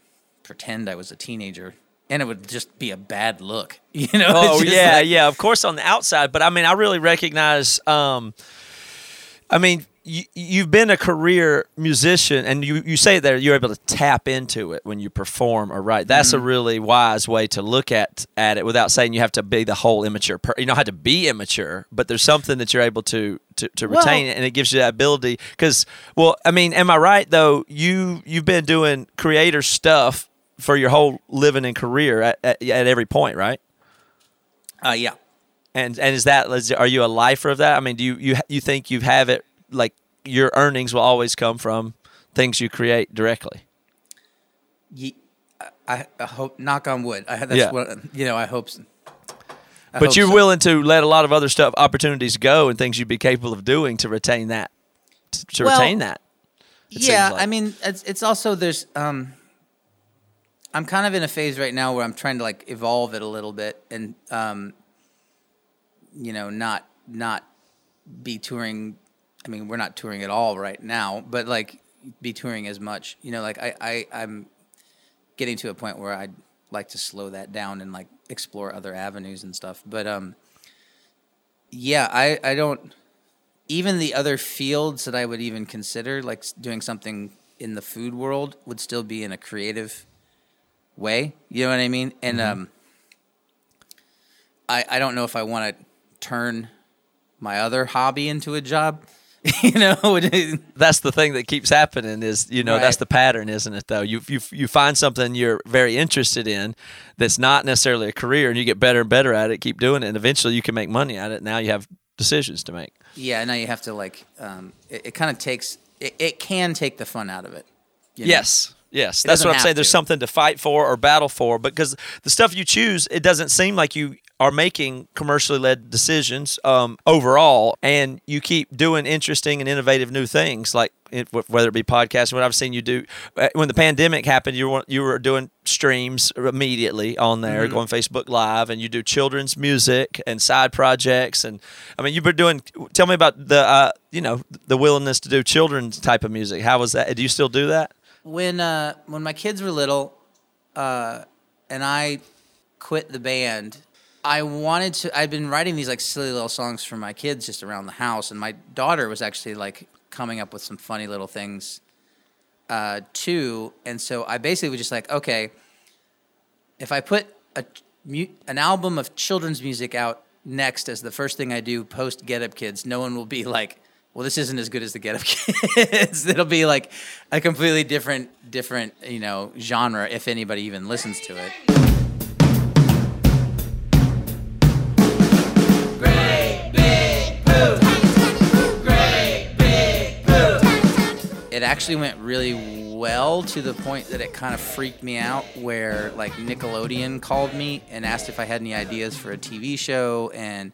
pretend I was a teenager, and it would just be a bad look, you know? Oh, yeah, like... yeah, of course on the outside, but, I mean, I really recognize, um, I mean, you, you've been a career musician, and you, you say that you're able to tap into it when you perform or write. That's mm-hmm. a really wise way to look at, at it without saying you have to be the whole immature person. You don't have to be immature, but there's something that you're able to... To, to retain well, it, and it gives you that ability. Because, well, I mean, am I right though? You you've been doing creator stuff for your whole living and career at, at, at every point, right? Uh, yeah. And and is that is, are you a lifer of that? I mean, do you you you think you have it like your earnings will always come from things you create directly? Ye- I, I hope. Knock on wood. I, that's yeah. what you know. I hope so. I but you're so. willing to let a lot of other stuff, opportunities go, and things you'd be capable of doing to retain that. To, to well, retain that. Yeah, like. I mean, it's, it's also there's. Um, I'm kind of in a phase right now where I'm trying to, like, evolve it a little bit, and um, you know, not not be touring. I mean, we're not touring at all right now, but, like, be touring as much. You know, like I, I I'm getting to a point where I like to slow that down and like explore other avenues and stuff. But um, yeah, I, I don't, even the other fields that I would even consider, like doing something in the food world, would still be in a creative way. You know what I mean? And mm-hmm. um, I, I don't know if I want to turn my other hobby into a job. You know, that's the thing that keeps happening is, you know, right. That's the pattern, isn't it, though? You, you you find something you're very interested in that's not necessarily a career, and you get better and better at it, keep doing it, and eventually you can make money at it. Now you have decisions to make. Yeah, now you have to, like, um, it, it kind of takes, it, it can take the fun out of it. You know? Yes. Yes, that's what I'm saying. To. There's something to fight for or battle for, because the stuff you choose, it doesn't seem like you are making commercially led decisions um, overall, and you keep doing interesting and innovative new things, like it, whether it be podcasting. What I've seen you do when the pandemic happened, you were you were doing streams immediately on there, mm-hmm. going Facebook Live, and you do children's music and side projects, and I mean, you've been doing. Tell me about the uh, you know the willingness to do children's type of music. How was that? Do you still do that? When uh, when my kids were little, uh, and I quit the band, I wanted to. I'd been writing these like silly little songs for my kids just around the house, and my daughter was actually like coming up with some funny little things uh, too. And so I basically was just like, okay, if I put a an album of children's music out next as the first thing I do post Get Up Kids, no one will be like, well, this isn't as good as the Get Up Kids. It'll be like a completely different, different, you know, genre, if anybody even listens to it. Great big poo. Great big poo. It actually went really well, to the point that it kind of freaked me out, where like Nickelodeon called me and asked if I had any ideas for a T V show, and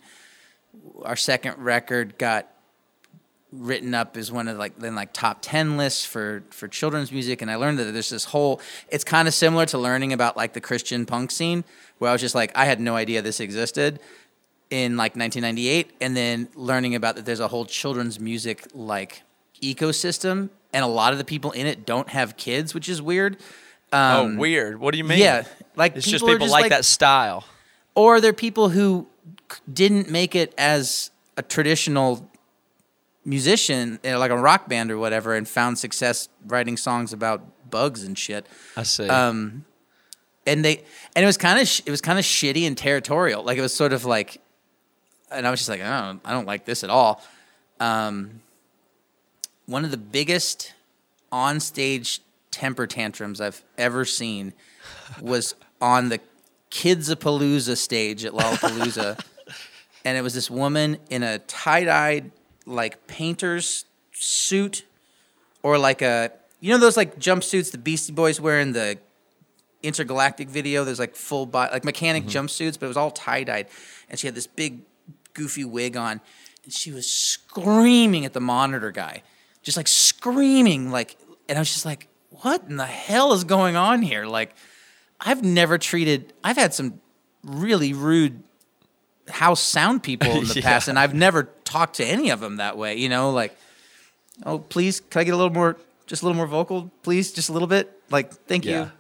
our second record got written up as one of like then like top ten lists for for children's music. And I learned that there's this whole, it's kind of similar to learning about like the Christian punk scene, where I was just like, I had no idea this existed in like nineteen ninety-eight, and then learning about that there's a whole children's music like ecosystem, and a lot of the people in it don't have kids, which is weird. Um, oh, weird. What do you mean? Yeah, like it's people just people are just like, like that style, or they're people who didn't make it as a traditional musician, you know, like a rock band or whatever, and found success writing songs about bugs and shit. I see. Um, and they, and it was kind of, sh- it was kind of shitty and territorial. Like it was sort of like, and I was just like, I don't, I don't like this at all. Um, one of the biggest on-stage temper tantrums I've ever seen was on the Kids-a-Palooza stage at Lollapalooza, and it was this woman in a tie-dyed, like painter's suit, or like a, you know those like jumpsuits the Beastie Boys wear in the Intergalactic video? There's like full body, like mechanic mm-hmm. jumpsuits, but it was all tie-dyed. And she had this big goofy wig on, and she was screaming at the monitor guy, just like screaming like, and I was just like, what in the hell is going on here? Like I've never treated, I've had some really rude house sound people in the yeah. past, and I've never talked to any of them that way, you know, like, oh, please, can I get a little more, just a little more vocal, please, just a little bit, like, thank yeah.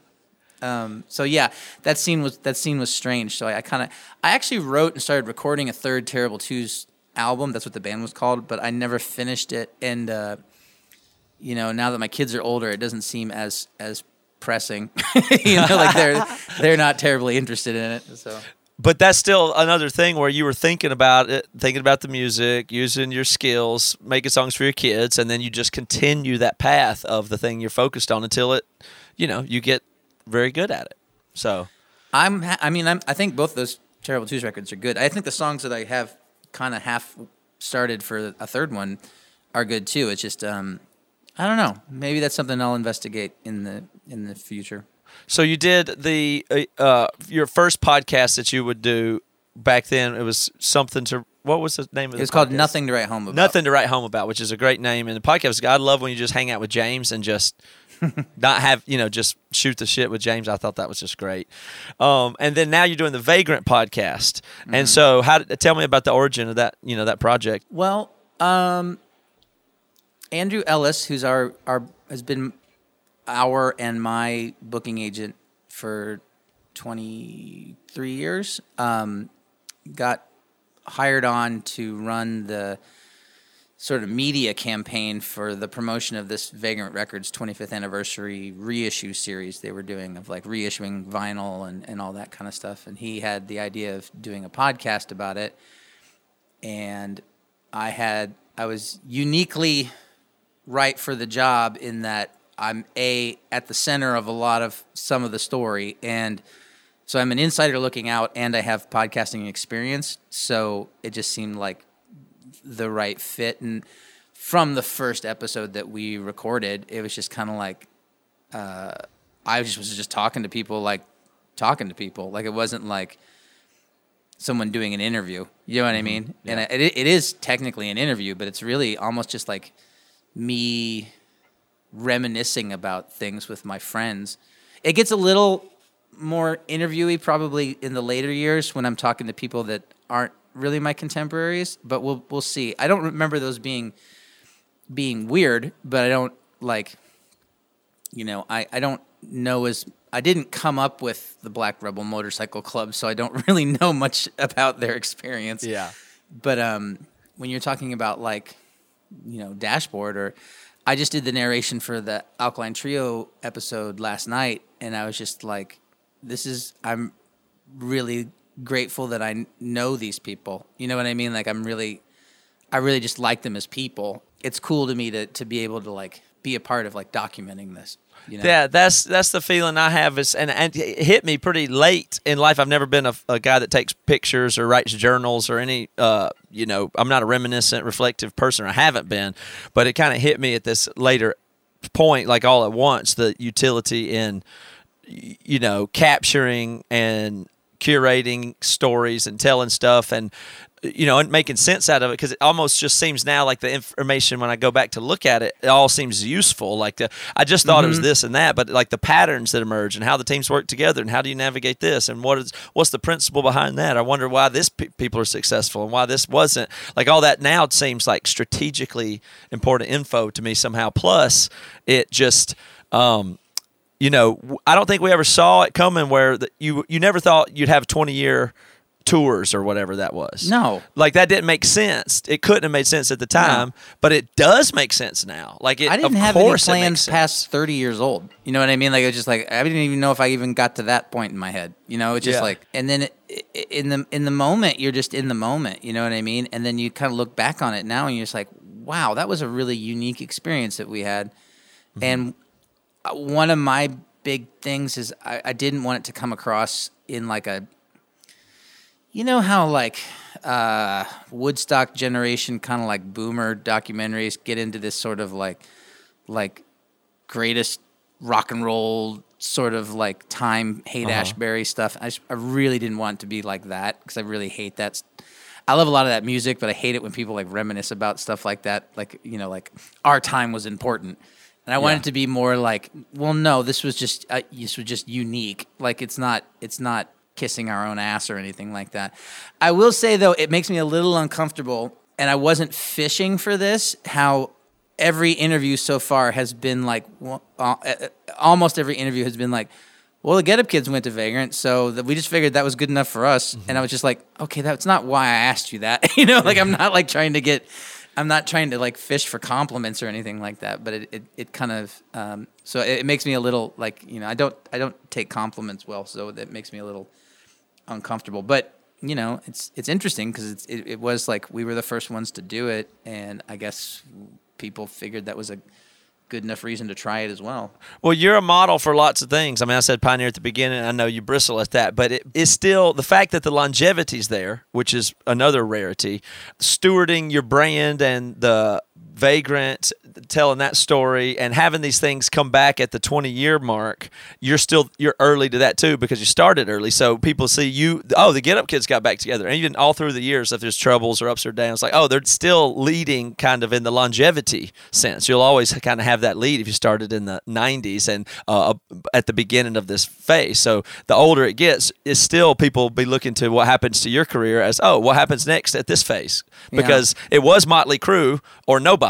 you. Um, so yeah, that scene was, that scene was strange. So I, I kind of, I actually wrote and started recording a third Terrible Twos album. That's what the band was called, but I never finished it. And, uh, you know, now that my kids are older, it doesn't seem as, as pressing, you know, like they're, they're not terribly interested in it. So. But that's still another thing where you were thinking about it, thinking about the music, using your skills, making songs for your kids, and then you just continue that path of the thing you're focused on until it, you know, you get very good at it. So, I'm. Ha- I mean, I'm, I think both those Terrible Twos records are good. I think the songs that I have kind of half started for a third one are good too. It's just, um, I don't know. Maybe that's something I'll investigate in the in the future. So you did the uh, your first podcast that you would do back then. It was something to what was the name of it? It was called Nothing to Write Home About. Nothing to Write Home About, which is a great name. And the podcast, I love when you just hang out with James and just not have, you know, just shoot the shit with James. I thought that was just great. Um, and then now you're doing the Vagrant Podcast. Mm-hmm. And so, how? Tell me about the origin of that, you know, that project. Well, um, Andrew Ellis, who's our our has been. Our and my booking agent for twenty-three years, um, got hired on to run the sort of media campaign for the promotion of this Vagrant Records twenty-fifth anniversary reissue series they were doing, of like reissuing vinyl and, and all that kind of stuff. And he had the idea of doing a podcast about it. And I had, I was uniquely right for the job in that I'm a, at the center of a lot of some of the story. And so I'm an insider looking out, and I have podcasting experience. So it just seemed like the right fit. And from the first episode that we recorded, it was just kind of like, uh, I just was just talking to people, like talking to people. Like, it wasn't like someone doing an interview. You know what I mean? Yeah. And it, it is technically an interview, but it's really almost just like me reminiscing about things with my friends. It gets a little more interviewy probably in the later years when I'm talking to people that aren't really my contemporaries, but we'll we'll see. I don't remember those being being weird, but I don't like, you know, I, I don't know as, I didn't come up with the Black Rebel Motorcycle Club, so I don't really know much about their experience. Yeah. But um, when you're talking about like, you know, Dashboard, or I just did the narration for the Alkaline Trio episode last night, and I was just like, this is, I'm really grateful that I know these people. You know what I mean? Like, I'm really, I really just like them as people. It's cool to me to to be able to like be a part of like documenting this. You know? Yeah, that's that's the feeling I have. Is and, and it hit me pretty late in life. I've never been a, a guy that takes pictures or writes journals or any, uh, you know, I'm not a reminiscent, reflective person. Or I haven't been, but it kind of hit me at this later point, like all at once, the utility in, you know, capturing and curating stories and telling stuff and, you know, and making sense out of it, because it almost just seems now like the information, when I go back to look at it, it all seems useful. Like, the, I just thought mm-hmm. it was this and that, but like the patterns that emerge and how the teams work together and how do you navigate this and what is what's the principle behind that? I wonder why this pe- people are successful and why this wasn't. Like, all that now seems like strategically important info to me somehow. Plus, it just... um you know, I don't think we ever saw it coming where the, you you never thought you'd have twenty-year tours or whatever that was. No. Like, that didn't make sense. It couldn't have made sense at the time, no. But it does make sense now. Like, it, I didn't of have any plans past thirty years old. You know what I mean? Like, it was just like, I didn't even know if I even got to that point in my head. You know, it's just yeah. like, and then it, it, in the in the moment, you're just in the moment. You know what I mean? And then you kind of look back on it now and you're just like, wow, that was a really unique experience that we had. Mm-hmm. And one of my big things is I, I didn't want it to come across in like a, you know how like uh, Woodstock generation kind of like boomer documentaries get into this sort of like like greatest rock and roll sort of like time, Haight-Ashbury uh-huh. stuff. I, just, I really didn't want it to be like that, because I really hate that. I love a lot of that music, but I hate it when people like reminisce about stuff like that. Like, you know, like our time was important. And I yeah. wanted it to be more like, well, no, this was just uh, this was just unique. Like, it's not it's not kissing our own ass or anything like that. I will say though, it makes me a little uncomfortable, and I wasn't fishing for this. How every interview so far has been like, uh, almost every interview has been like, well, the Get Up Kids went to Vagrant, so that we just figured that was good enough for us. Mm-hmm. And I was just like, okay, that's not why I asked you that. You know, like, I'm not like trying to get. I'm not trying to like fish for compliments or anything like that, but it, it, it kind of um, so it makes me a little like, you know, I don't I don't take compliments well, so that makes me a little uncomfortable. But, you know, it's it's interesting because it's it, it was like we were the first ones to do it, and I guess people figured that was a good enough reason to try it as well. Well, you're a model for lots of things. I mean, I said pioneer at the beginning. I know you bristle at that, but it is still the fact that the longevity's there, which is another rarity. Stewarding your brand and the Vagrant, telling that story and having these things come back at the twenty-year mark, you're still you're early to that too, because you started early. So people see you, oh, the Get Up Kids got back together. And even all through the years, if there's troubles or ups or downs, like, oh, they're still leading kind of in the longevity sense. You'll always kind of have that lead if you started in the nineties and uh, at the beginning of this phase. So the older it gets, it's still people be looking to what happens to your career as, oh, what happens next at this phase? Because yeah. it was Motley Crue or nobody.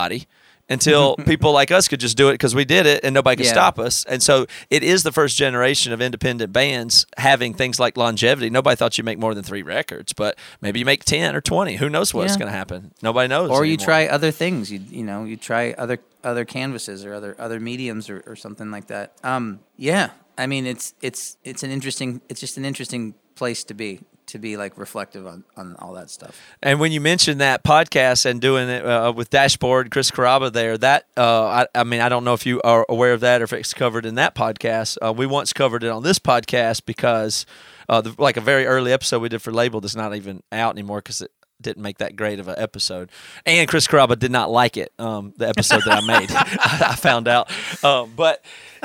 until people like us could just do it because we did it and nobody could yeah. stop us. And so it is the first generation of independent bands having things like longevity. Nobody thought you'd make more than three records, but maybe you make ten or twenty. Who knows what's yeah. going to happen? Nobody knows. Or anymore. You try other things. You you know, you try other other canvases or other other mediums or, or something like that. Um, yeah. I mean, it's it's it's an interesting it's just an interesting place to be. to be like reflective on, on all that stuff. And when you mentioned that podcast and doing it uh, with Dashboard, Chris Caraba there, that, uh, I, I mean, I don't know if you are aware of that or if it's covered in that podcast. Uh, we once covered it on this podcast because uh, the, like a very early episode we did for Label that's not even out anymore because it didn't make that great of an episode. And Chris Caraba did not like it, um, the episode that I made. I, I found out. Um, but...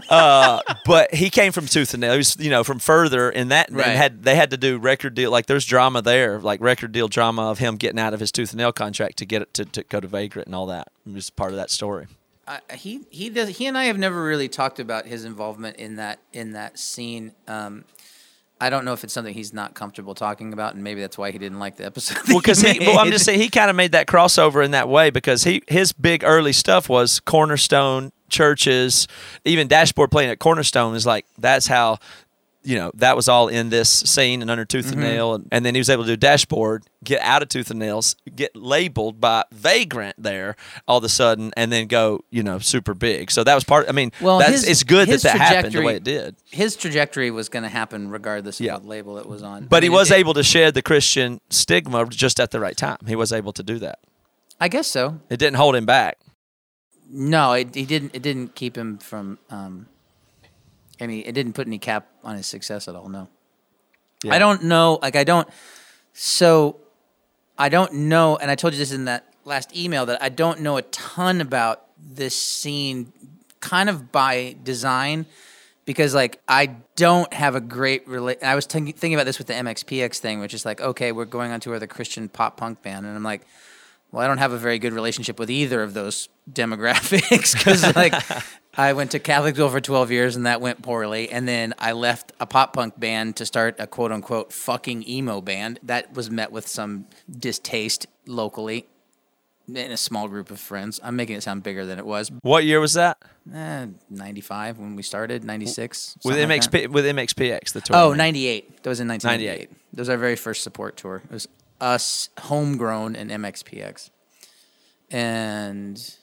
uh, but he came from Tooth and Nail. He was, you know, from Further, and that right. and had they had to do record deal. Like there's drama there, like record deal drama of him getting out of his Tooth and Nail contract to get it to, to go to Vagrant and all that. It was part of that story. Uh, he he does. He and I have never really talked about his involvement in that in that scene. Um, I don't know if it's something he's not comfortable talking about, and maybe that's why he didn't like the episode. Well, because he, he well, I'm just saying he kind of made that crossover in that way because he his big early stuff was Cornerstone. Churches, even Dashboard playing at Cornerstone is like, that's how, you know, that was all in this scene and under Tooth mm-hmm. and Nail. And, and then he was able to do Dashboard, get out of Tooth and Nails, get labeled by Vagrant there all of a sudden, and then go, you know, super big. So that was part, I mean, well, that's, his, it's good that that happened the way it did. His trajectory was going to happen regardless of yeah. what label it was on. But I mean, he was it, able to shed the Christian stigma just at the right time. He was able to do that. I guess so. It didn't hold him back. No, it he didn't. It didn't keep him from. Um, I mean, it didn't put any cap on his success at all. No, yeah. I don't know. Like I don't. So, I don't know. And I told you this in that last email that I don't know a ton about this scene, kind of by design, because like I don't have a great relate. I was t- thinking about this with the M X P X thing, which is like, okay, we're going on tour with a Christian pop punk band, and I'm like. Well, I don't have a very good relationship with either of those demographics because, like, I went to Catholicville for twelve years and that went poorly. And then I left a pop punk band to start a quote unquote fucking emo band that was met with some distaste locally in a small group of friends. I'm making it sound bigger than it was. What year was that? Eh, ninety-five when we started, ninety-six. With M X P, like with M X P X, the tour. Oh, ninety-eight. That was in nineteen ninety-eight. That was our very first support tour. It was us, Homegrown, and M X P X, and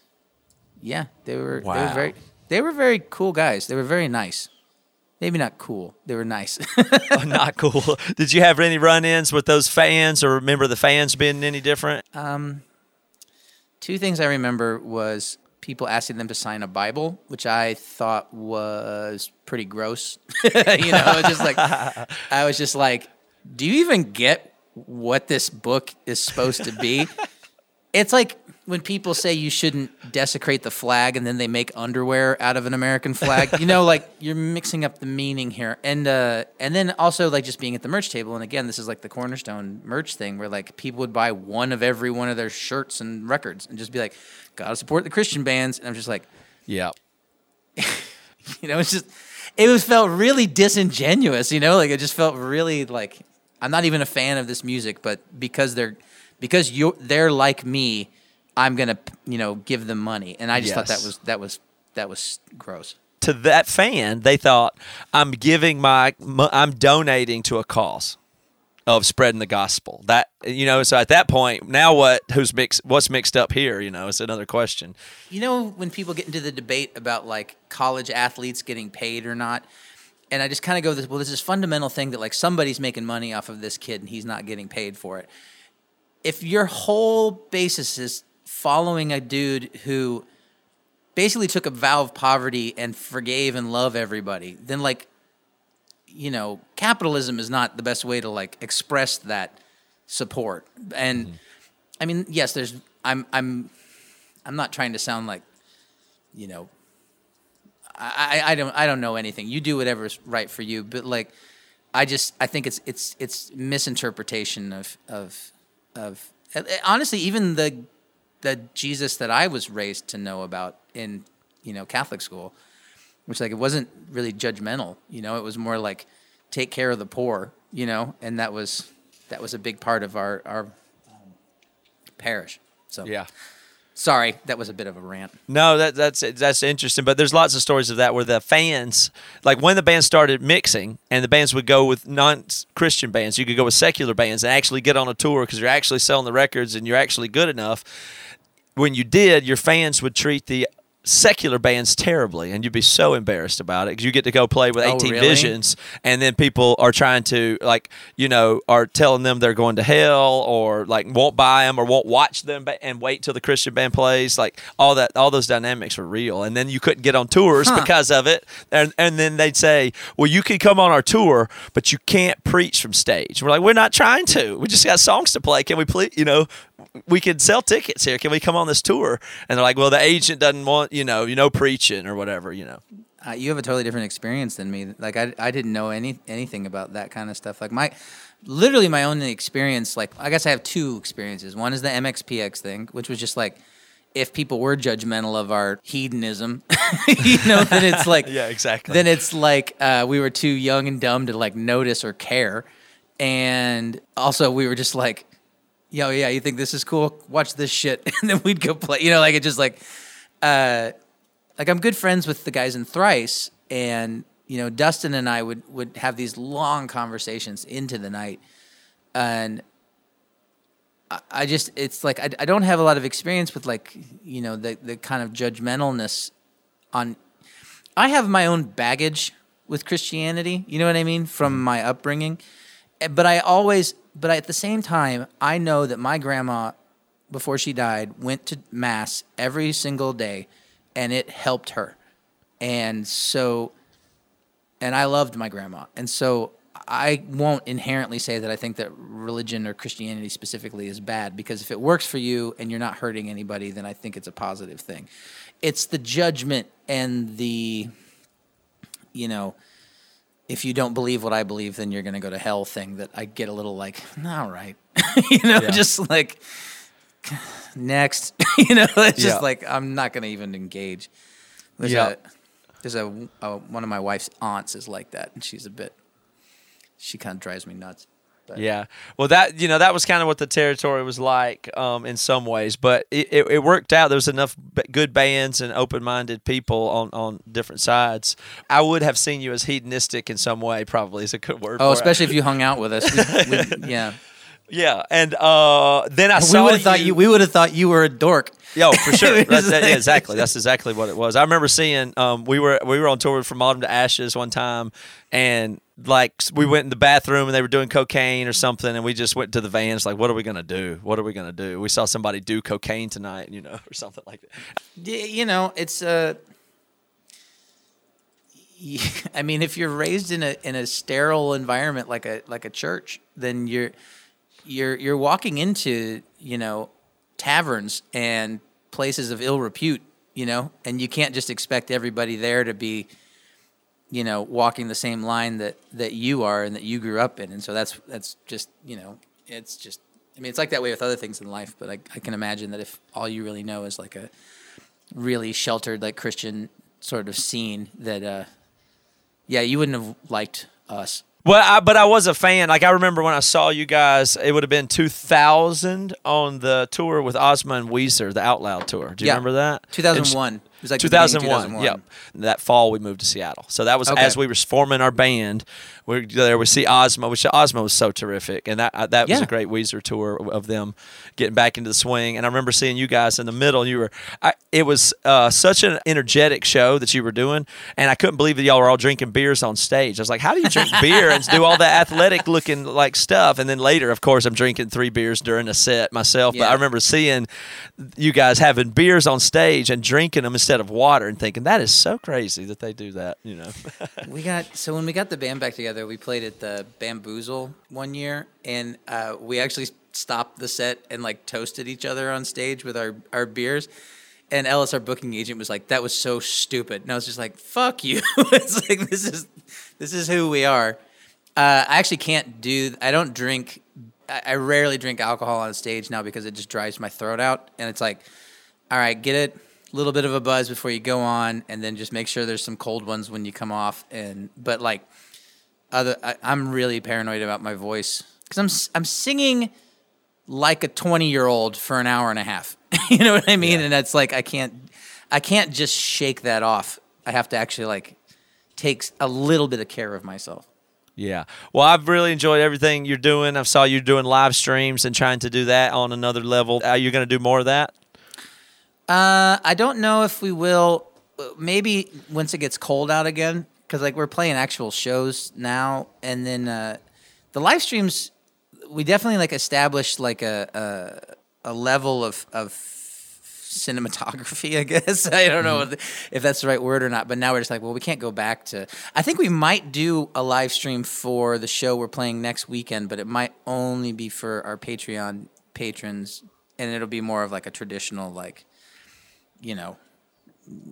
yeah, they were wow. they were very they were very cool guys. They were very nice. Maybe not cool. They were nice. Oh, not cool. Did you have any run-ins with those fans, or remember the fans being any different? Um, two things I remember was people asking them to sign a Bible, which I thought was pretty gross. You know, it was just like I was just like, do you even get what this book is supposed to be? It's like when people say you shouldn't desecrate the flag and then they make underwear out of an American flag. You know, like you're mixing up the meaning here. And uh, and then also like just being at the merch table. And again, this is like the Cornerstone merch thing where like people would buy one of every one of their shirts and records and just be like, gotta support the Christian bands. And I'm just like, yeah. You know, it's just, it was felt really disingenuous, you know, like it just felt really like, I'm not even a fan of this music, but because they're because you're they're like me, I'm gonna you know give them money, and I just yes. thought that was that was that was gross. To that fan, they thought I'm giving my I'm donating to a cause of spreading the gospel. That you know, so at that point, now what? Who's mixed? What's mixed up here? You know, it's another question. You know, when people get into the debate about like college athletes getting paid or not. And I just kind of go, this, well, there's this fundamental thing that, like, somebody's making money off of this kid and he's not getting paid for it. If your whole basis is following a dude who basically took a vow of poverty and forgave and loved everybody, then, like, you know, capitalism is not the best way to, like, express that support. And, mm-hmm. I mean, yes, there's – I'm I'm, I'm not trying to sound like, you know – I, I don't I don't know anything. You do whatever's right for you, but like, I just I think it's it's it's misinterpretation of of of honestly even the the Jesus that I was raised to know about in you know Catholic school, which like it wasn't really judgmental. You know, it was more like take care of the poor. You know, and that was that was a big part of our our um, parish. So yeah. Sorry, that was a bit of a rant. No, that, that's that's interesting. But there's lots of stories of that where the fans, like when the band started mixing and the bands would go with non-Christian bands, you could go with secular bands and actually get on a tour because you're actually selling the records and you're actually good enough. When you did, your fans would treat the secular bands terribly, and you'd be so embarrassed about it because you get to go play with eighteen oh, really? Visions, and then people are trying to, like, you know, are telling them they're going to hell, or like won't buy them or won't watch them and wait till the Christian band plays. Like all that, all those dynamics were real, and then you couldn't get on tours huh. because of it. And and then they'd say, well, you can come on our tour, but you can't preach from stage. We're like, we're not trying to. We just got songs to play. Can we please, you know? We could sell tickets here. Can we come on this tour? And they're like, well, the agent doesn't want, you know, you know, preaching or whatever, you know. Uh, you have a totally different experience than me. Like, I, I didn't know any anything about that kind of stuff. Like, my, literally my only experience, like, I guess I have two experiences. One is the M X P X thing, which was just like, if people were judgmental of our hedonism, you know, then it's like. Yeah, exactly. Then it's like uh, we were too young and dumb to, like, notice or care. And also we were just like, yo, yeah, you think this is cool? Watch this shit. And then we'd go play. You know, like, it just, like, uh, like, I'm good friends with the guys in Thrice. And, you know, Dustin and I would, would have these long conversations into the night. And I, I just, it's like, I, I don't have a lot of experience with, like, you know, the, the kind of judgmentalness on, I have my own baggage with Christianity. You know what I mean? From my upbringing. But I always... But at the same time, I know that my grandma, before she died, went to Mass every single day, and it helped her. And so, and I loved my grandma. And so I won't inherently say that I think that religion or Christianity specifically is bad, because if it works for you and you're not hurting anybody, then I think it's a positive thing. It's the judgment and the, you know... if you don't believe what I believe, then you're going to go to hell thing that I get a little like, all right, you know, yeah. just like next, you know, it's yeah. just like, I'm not going to even engage. There's yeah. a, there's a, a, one of my wife's aunts is like that. And she's a bit, she kind of drives me nuts. But. Yeah. Well, that, you know, that was kind of what the territory was like um, in some ways, but it, it, it worked out. There was enough b- good bands and open-minded people on, on different sides. I would have seen you as hedonistic in some way, probably is a good word. Oh, for especially it. If you hung out with us. We, we, yeah. Yeah. And uh, then I we saw you. Thought you. We would have thought you were a dork. Yo, for sure. That, that, yeah, exactly. That's exactly what it was. I remember seeing, um, we were we were on tour with From Autumn to Ashes one time, and like we went in the bathroom and they were doing cocaine or something, and we just went to the vans like, what are we going to do? What are we going to do? We saw somebody do cocaine tonight, you know, or something like that. You know, it's, uh, I mean, if you're raised in a in a sterile environment like a like a church, then you're you're you're walking into, you know, taverns and places of ill repute, you know, and you can't just expect everybody there to be, you know, walking the same line that, that you are and that you grew up in. And so that's, that's just, you know, it's just, I mean, it's like that way with other things in life, but I, I can imagine that if all you really know is like a really sheltered, like Christian sort of scene that, uh, yeah, you wouldn't have liked us. Well, I, but I was a fan. Like, I remember when I saw you guys, it would have been two thousand on the tour with Ozma and Weezer, the Out Loud tour. Do you yeah. remember that? two thousand one. It was like two thousand one. two thousand one. Yeah. That fall, we moved to Seattle. So that was okay. As we were forming our band, we there we see Ozma, which Ozma was so terrific. And that that was yeah. a great Weezer tour of them getting back into the swing. And I remember seeing you guys in the middle. And you were, I, it was uh, such an energetic show that you were doing. And I couldn't believe that y'all were all drinking beers on stage. I was like, how do you drink beer? Do all the athletic looking like stuff, and then later, of course, I'm drinking three beers during a set myself. Yeah. But I remember seeing you guys having beers on stage and drinking them instead of water, and thinking that is so crazy that they do that. You know, we got so when we got the band back together, we played at the Bamboozle one year, and uh, we actually stopped the set and like toasted each other on stage with our our beers. And Ellis, our booking agent, was like, "That was so stupid," and I was just like, "Fuck you!" It's like this is this is who we are. Uh, I actually can't do, I don't drink, I, I rarely drink alcohol on stage now because it just dries my throat out. And it's like, all right, get it, a little bit of a buzz before you go on, and then just make sure there's some cold ones when you come off. And But like, other, I, I'm really paranoid about my voice because I'm, I'm singing like a twenty-year-old for an hour and a half. You know what I mean? Yeah. And that's like, I can't, I can't just shake that off. I have to actually like take a little bit of care of myself. Yeah. Well, I've really enjoyed everything you're doing. I saw you doing live streams and trying to do that on another level. Are you going to do more of that? Uh, I don't know if we will. Maybe once it gets cold out again, because like we're playing actual shows now, and then uh, the live streams, we definitely like established like a a, a level of of cinematography. I guess I don't know mm-hmm. if that's the right word or not. But now we're just like, well, we can't go back to. I think we might do a live stream for the show we're playing next weekend, but it might only be for our Patreon patrons, and it'll be more of like a traditional like. You know,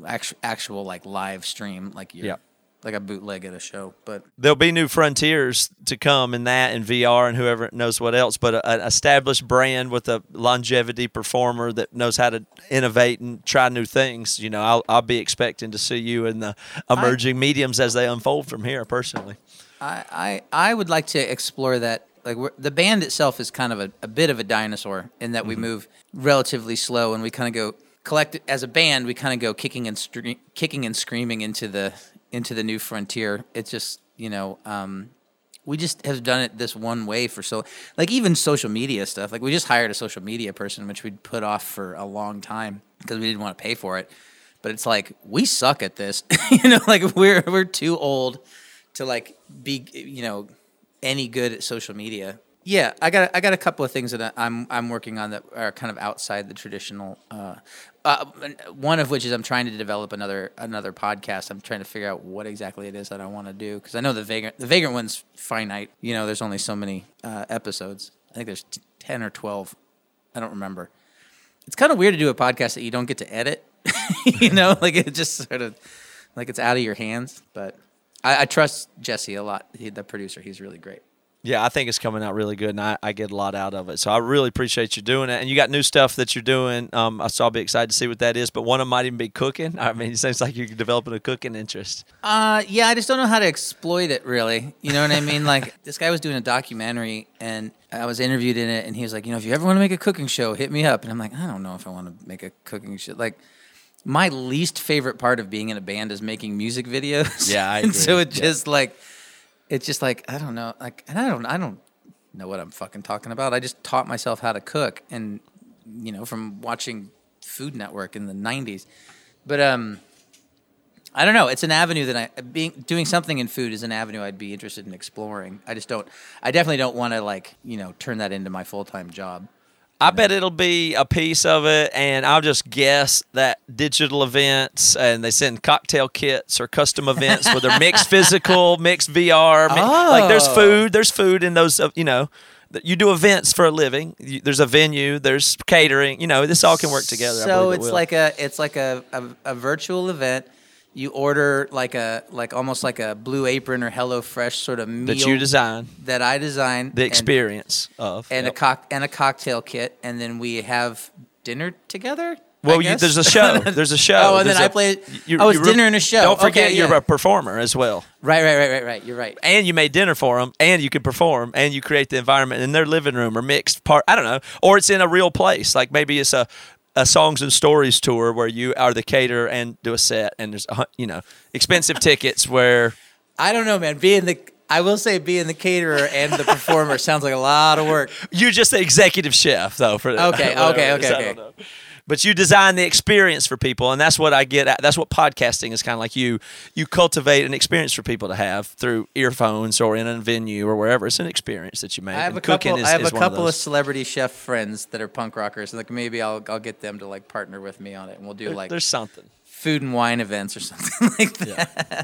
actual, actual like live stream, like your, yeah. like a bootleg at a show. But there'll be new frontiers to come in that and V R and whoever knows what else. But a, an established brand with a longevity performer that knows how to innovate and try new things. You know, I'll, I'll be expecting to see you in the emerging I, mediums as they unfold from here. Personally, I I, I would like to explore that. Like we're, the band itself is kind of a, a bit of a dinosaur in that mm-hmm. we move relatively slow and we kind of go. Collect as a band, we kind of go kicking and stre- kicking and screaming into the into the new frontier. It's just you know um, we just have done it this one way for so like even social media stuff. Like we just hired a social media person, which we'd put off for a long time because we didn't want to pay for it. But it's like we suck at this, you know. Like we're we're too old to like be you know any good at social media. Yeah, I got I got a couple of things that I'm I'm working on that are kind of outside the traditional. Uh, uh, one of which is I'm trying to develop another another podcast. I'm trying to figure out what exactly it is that I want to do because I know the vagrant the vagrant one's finite. You know, there's only so many uh, episodes. I think there's ten or twelve. I don't remember. It's kind of weird to do a podcast that you don't get to edit. You know, like it just sort of like it's out of your hands. But I, I trust Jesse a lot. He, the producer, he's really great. Yeah, I think it's coming out really good, and I, I get a lot out of it. So I really appreciate you doing it. And you got new stuff that you're doing. Um, so I'll be excited to see what that is. But one of them might even be cooking. I mean, it seems like you're developing a cooking interest. Uh, yeah, I just don't know how to exploit it, really. You know what I mean? Like, this guy was doing a documentary, and I was interviewed in it, and he was like, you know, if you ever want to make a cooking show, hit me up. And I'm like, I don't know if I want to make a cooking show. Like, my least favorite part of being in a band is making music videos. Yeah, I agree. And so it yeah. just, like... It's just like I don't know, like and I don't, I don't know what I'm fucking talking about. I just taught myself how to cook, and you know, from watching Food Network in the nineties. But um, I don't know. It's an avenue that I being doing something in food is an avenue I'd be interested in exploring. I just don't. I definitely don't want to like you know turn that into my full time job. I bet it'll be a piece of it, and I'll just guess that digital events, and they send cocktail kits or custom events where they're mixed physical, mixed V R. Oh. Mi- like there's food, there's food in those, you know. You do events for a living. You, there's a venue. There's catering. You know, this all can work together. So I it's, it like a, it's like a a, a virtual event. You order like a like almost like a Blue Apron or HelloFresh sort of meal that you design, that I design, the experience and, of, and yep. a cock and a cocktail kit, and then we have dinner together. Well, you, there's a show. There's a show. Oh, and there's then a, I play. You, oh, it's you, dinner and a show. Don't forget, okay, yeah. You're a performer as well. Right, right, right, right, right. You're right. And you made dinner for them, and you can perform, and you create the environment in their living room or mixed part. I don't know, or it's in a real place. Like maybe it's a. A songs and stories tour where you are the caterer and do a set, and there's you know expensive tickets where I don't know, man. Being the I will say being the caterer and the performer sounds like a lot of work. You're just the executive chef though. For okay, okay, okay, so, okay. But you design the experience for people, and that's what I get at. That's what podcasting is kind of like. You you cultivate an experience for people to have through earphones or in a venue or wherever. It's an experience that you make. I have and a couple. Is, I have a couple of, of celebrity chef friends that are punk rockers, and like maybe I'll I'll get them to like partner with me on it, and we'll do there, like there's something food and wine events or something like that. Yeah.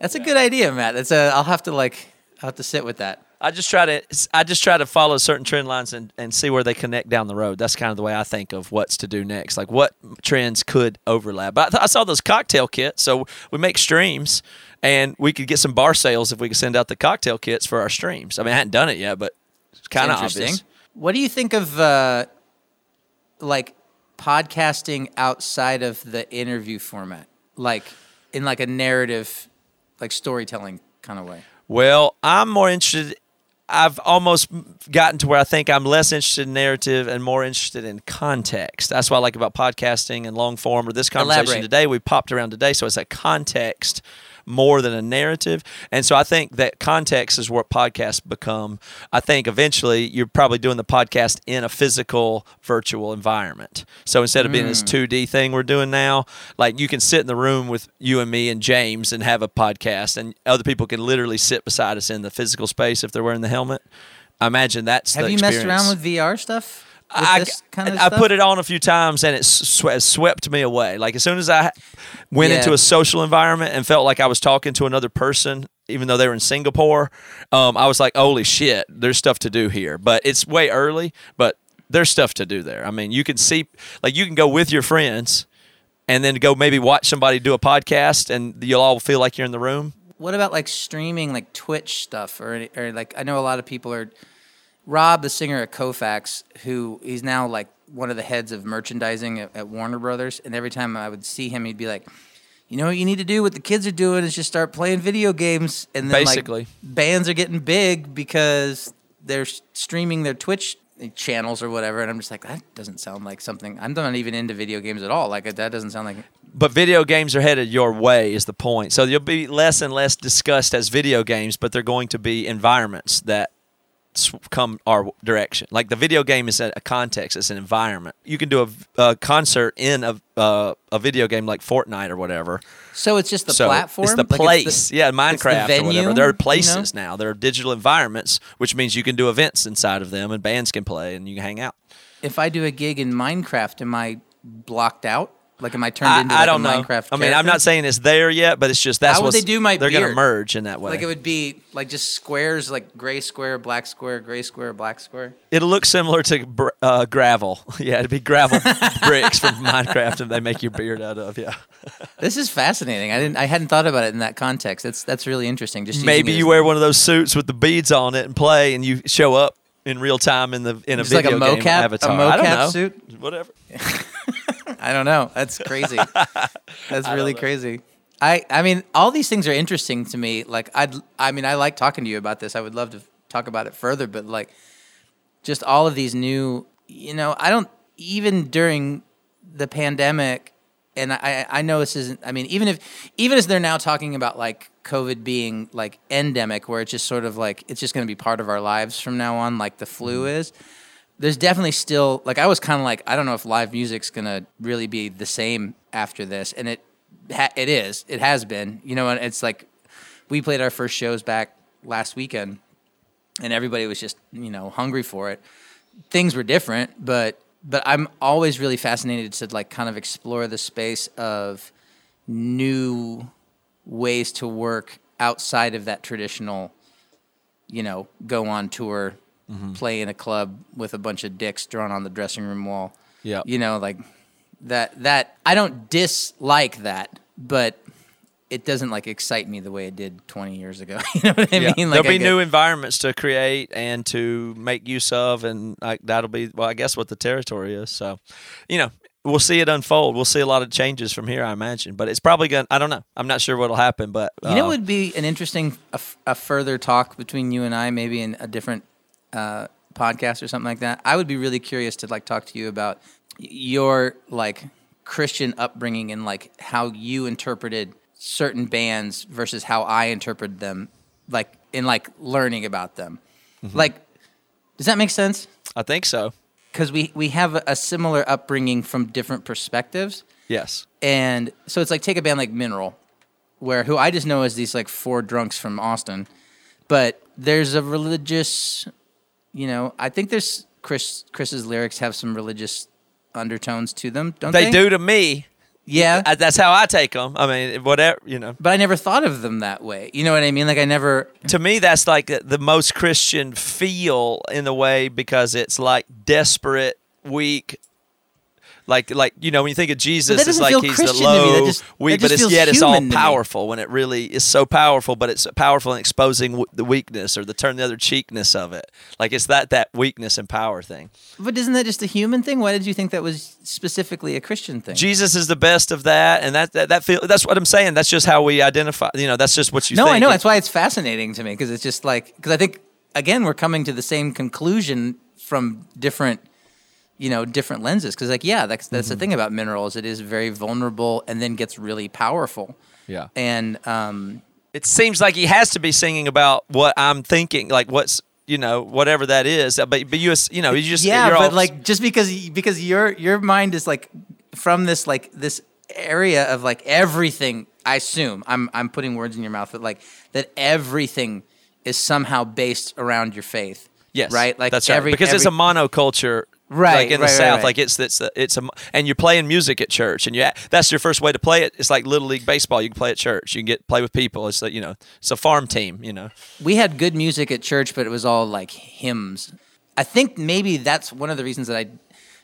That's yeah. a good idea, Matt. That's a. I'll have to like I'll have to sit with that. I just try to I just try to follow certain trend lines and, and see where they connect down the road. That's kind of the way I think of what's to do next, like what trends could overlap. But I, th- I saw those cocktail kits, so we make streams, and we could get some bar sales if we could send out the cocktail kits for our streams. I mean, I hadn't done it yet, but it's kind of obvious. What do you think of uh, like podcasting outside of the interview format, like in like a narrative, like storytelling kind of way? Well, I'm more interested I've almost gotten to where I think I'm less interested in narrative and more interested in context. That's what I like about podcasting and long form, or this conversation Elaborate. today. We popped around today, so it's a context more than a narrative. And so I think that context is what podcasts become. I think eventually you're probably doing the podcast in a physical virtual environment. So instead of mm. being this two D thing we're doing now, like you can sit in the room with you and me and James and have a podcast, and other people can literally sit beside us in the physical space if they're wearing the helmet. I imagine that's have the experience. Have you messed around with V R stuff? I, kind of I put it on a few times, and it sw- swept me away. Like as soon as I went yeah. into a social environment and felt like I was talking to another person, even though they were in Singapore, um, I was like, holy shit, there's stuff to do here. But it's way early, but there's stuff to do there. I mean, you can see, like you can go with your friends and then go maybe watch somebody do a podcast, and you'll all feel like you're in the room. What about like streaming, like Twitch stuff? Or, or like I know a lot of people are... Rob, the singer at Kofax, who he's now like one of the heads of merchandising at, at Warner Brothers, and every time I would see him, he'd be like, you know what you need to do, what the kids are doing is just start playing video games, and then Basically. like bands are getting big because they're streaming their Twitch channels or whatever, and I'm just like, that doesn't sound like something, I'm not even into video games at all, like that doesn't sound like... But video games are headed your way is the point, so you'll be less and less discussed as video games, but they're going to be environments that come our direction. Like the video game is a context, it's an environment. You can do a, a concert in a uh, a video game like Fortnite or whatever. So it's just the so platform? It's the like place. It's the, yeah, Minecraft venue, or whatever. There are places you know? now. There are digital environments, which means you can do events inside of them and bands can play and you can hang out. If I do a gig in Minecraft, am I blocked out? Like am I turned I, into like I don't a know. Minecraft character? I mean, I'm not saying it's there yet, but it's just that's what they do my they're beard? Gonna merge in that way. Like it would be like just squares, like gray square, black square, gray square, black square. It'll look similar to uh, gravel. Yeah, it'd be gravel bricks from Minecraft, and they make your beard out of. Yeah, this is fascinating. I didn't, I hadn't thought about it in that context. That's that's really interesting. Just maybe you wear one of those suits with the beads on it and play, and you show up in real time in the in a just video like a game mocap, avatar. A mocap I don't know. Suit, whatever. I don't know. That's crazy. That's really I crazy. I, I mean, all these things are interesting to me. Like, I'd, I mean, I like talking to you about this. I would love to talk about it further, but like just all of these new, you know, I don't, even during the pandemic, and I, I know this isn't, I mean, even if, even as they're now talking about like COVID being like endemic, where it's just sort of like, it's just going to be part of our lives from now on, like the flu is. There's definitely still, like I was kind of like, I don't know if live music's going to really be the same after this. And it it is. It has been. You know, and it's like we played our first shows back last weekend and everybody was just, you know, hungry for it. Things were different, but but I'm always really fascinated to like kind of explore the space of new ways to work outside of that traditional, you know, go on tour. Mm-hmm. Play in a club with a bunch of dicks drawn on the dressing room wall. Yeah. You know, like that, that I don't dislike that, but it doesn't like excite me the way it did twenty years ago. You know what I yeah. mean? Like There'll be new environments to create and to make use of. And like, that'll be, well, I guess what the territory is. So, you know, we'll see it unfold. We'll see a lot of changes from here, I imagine, but it's probably going to, I don't know. I'm not sure what'll happen, but uh, you know, it would be an interesting, a, a further talk between you and I, maybe in a different Uh, podcast or something like that. I would be really curious to like talk to you about your like Christian upbringing and like how you interpreted certain bands versus how I interpreted them, like in like learning about them. Mm-hmm. Like, does that make sense? I think so. Because we we have a similar upbringing from different perspectives. Yes. And so it's like take a band like Mineral, where who I just know as these like four drunks from Austin, but there's a religious. You know, I think there's Chris. Chris's lyrics have some religious undertones to them, don't they? They do to me. Yeah, I, that's how I take them. I mean, whatever, you know. But I never thought of them that way. You know what I mean? Like I never. To me, that's like the most Christian feel in a way because it's like desperate, weak. Like, like you know, when you think of Jesus, it's like he's Christian the low, just, weak, but it's, yet it's all powerful when it really is so powerful, but it's powerful in exposing w- the weakness or the turn the other cheekness of it. Like it's that that weakness and power thing. But isn't that just a human thing? Why did you think that was specifically a Christian thing? Jesus is the best of that, and that that, that feel, that's what I'm saying. That's just how we identify. You know, that's just what you no, think. No, I know. That's why it's fascinating to me because it's just like, because I think again, we're coming to the same conclusion from different, you know, different lenses. Because, like, yeah, that's that's mm-hmm. the thing about Minerals. It is very vulnerable and then gets really powerful. Yeah. And um, it seems like he has to be singing about what I'm thinking, like what's, you know, whatever that is. But but you you know you just yeah. You're but all... like just because because your your mind is like from this like this area of like everything. I assume I'm I'm putting words in your mouth, but like that everything is somehow based around your faith. Yes, right. Like that's every, right. Because every... it's a monoculture. Right, like in right, the South, right, right. Like it's it's it's a and you're playing music at church, and yeah, that's your first way to play it. It's like Little League baseball; you can play at church, you can get play with people. It's like, you know, it's a farm team, you know. We had good music at church, but it was all like hymns. I think maybe that's one of the reasons that I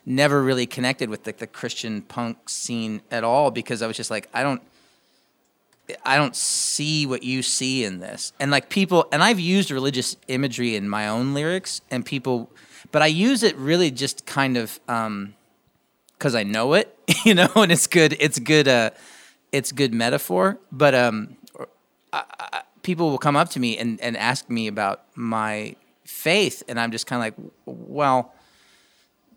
never really connected with like the, the Christian punk scene at all, because I was just like, I don't, I don't see what you see in this, and like people, and I've used religious imagery in my own lyrics, and people. But I use it really just kind of um, because I know it, you know, and it's good. It's good. Uh, it's good metaphor. But um, I, I, people will come up to me and, and ask me about my faith, and I'm just kind of like, well,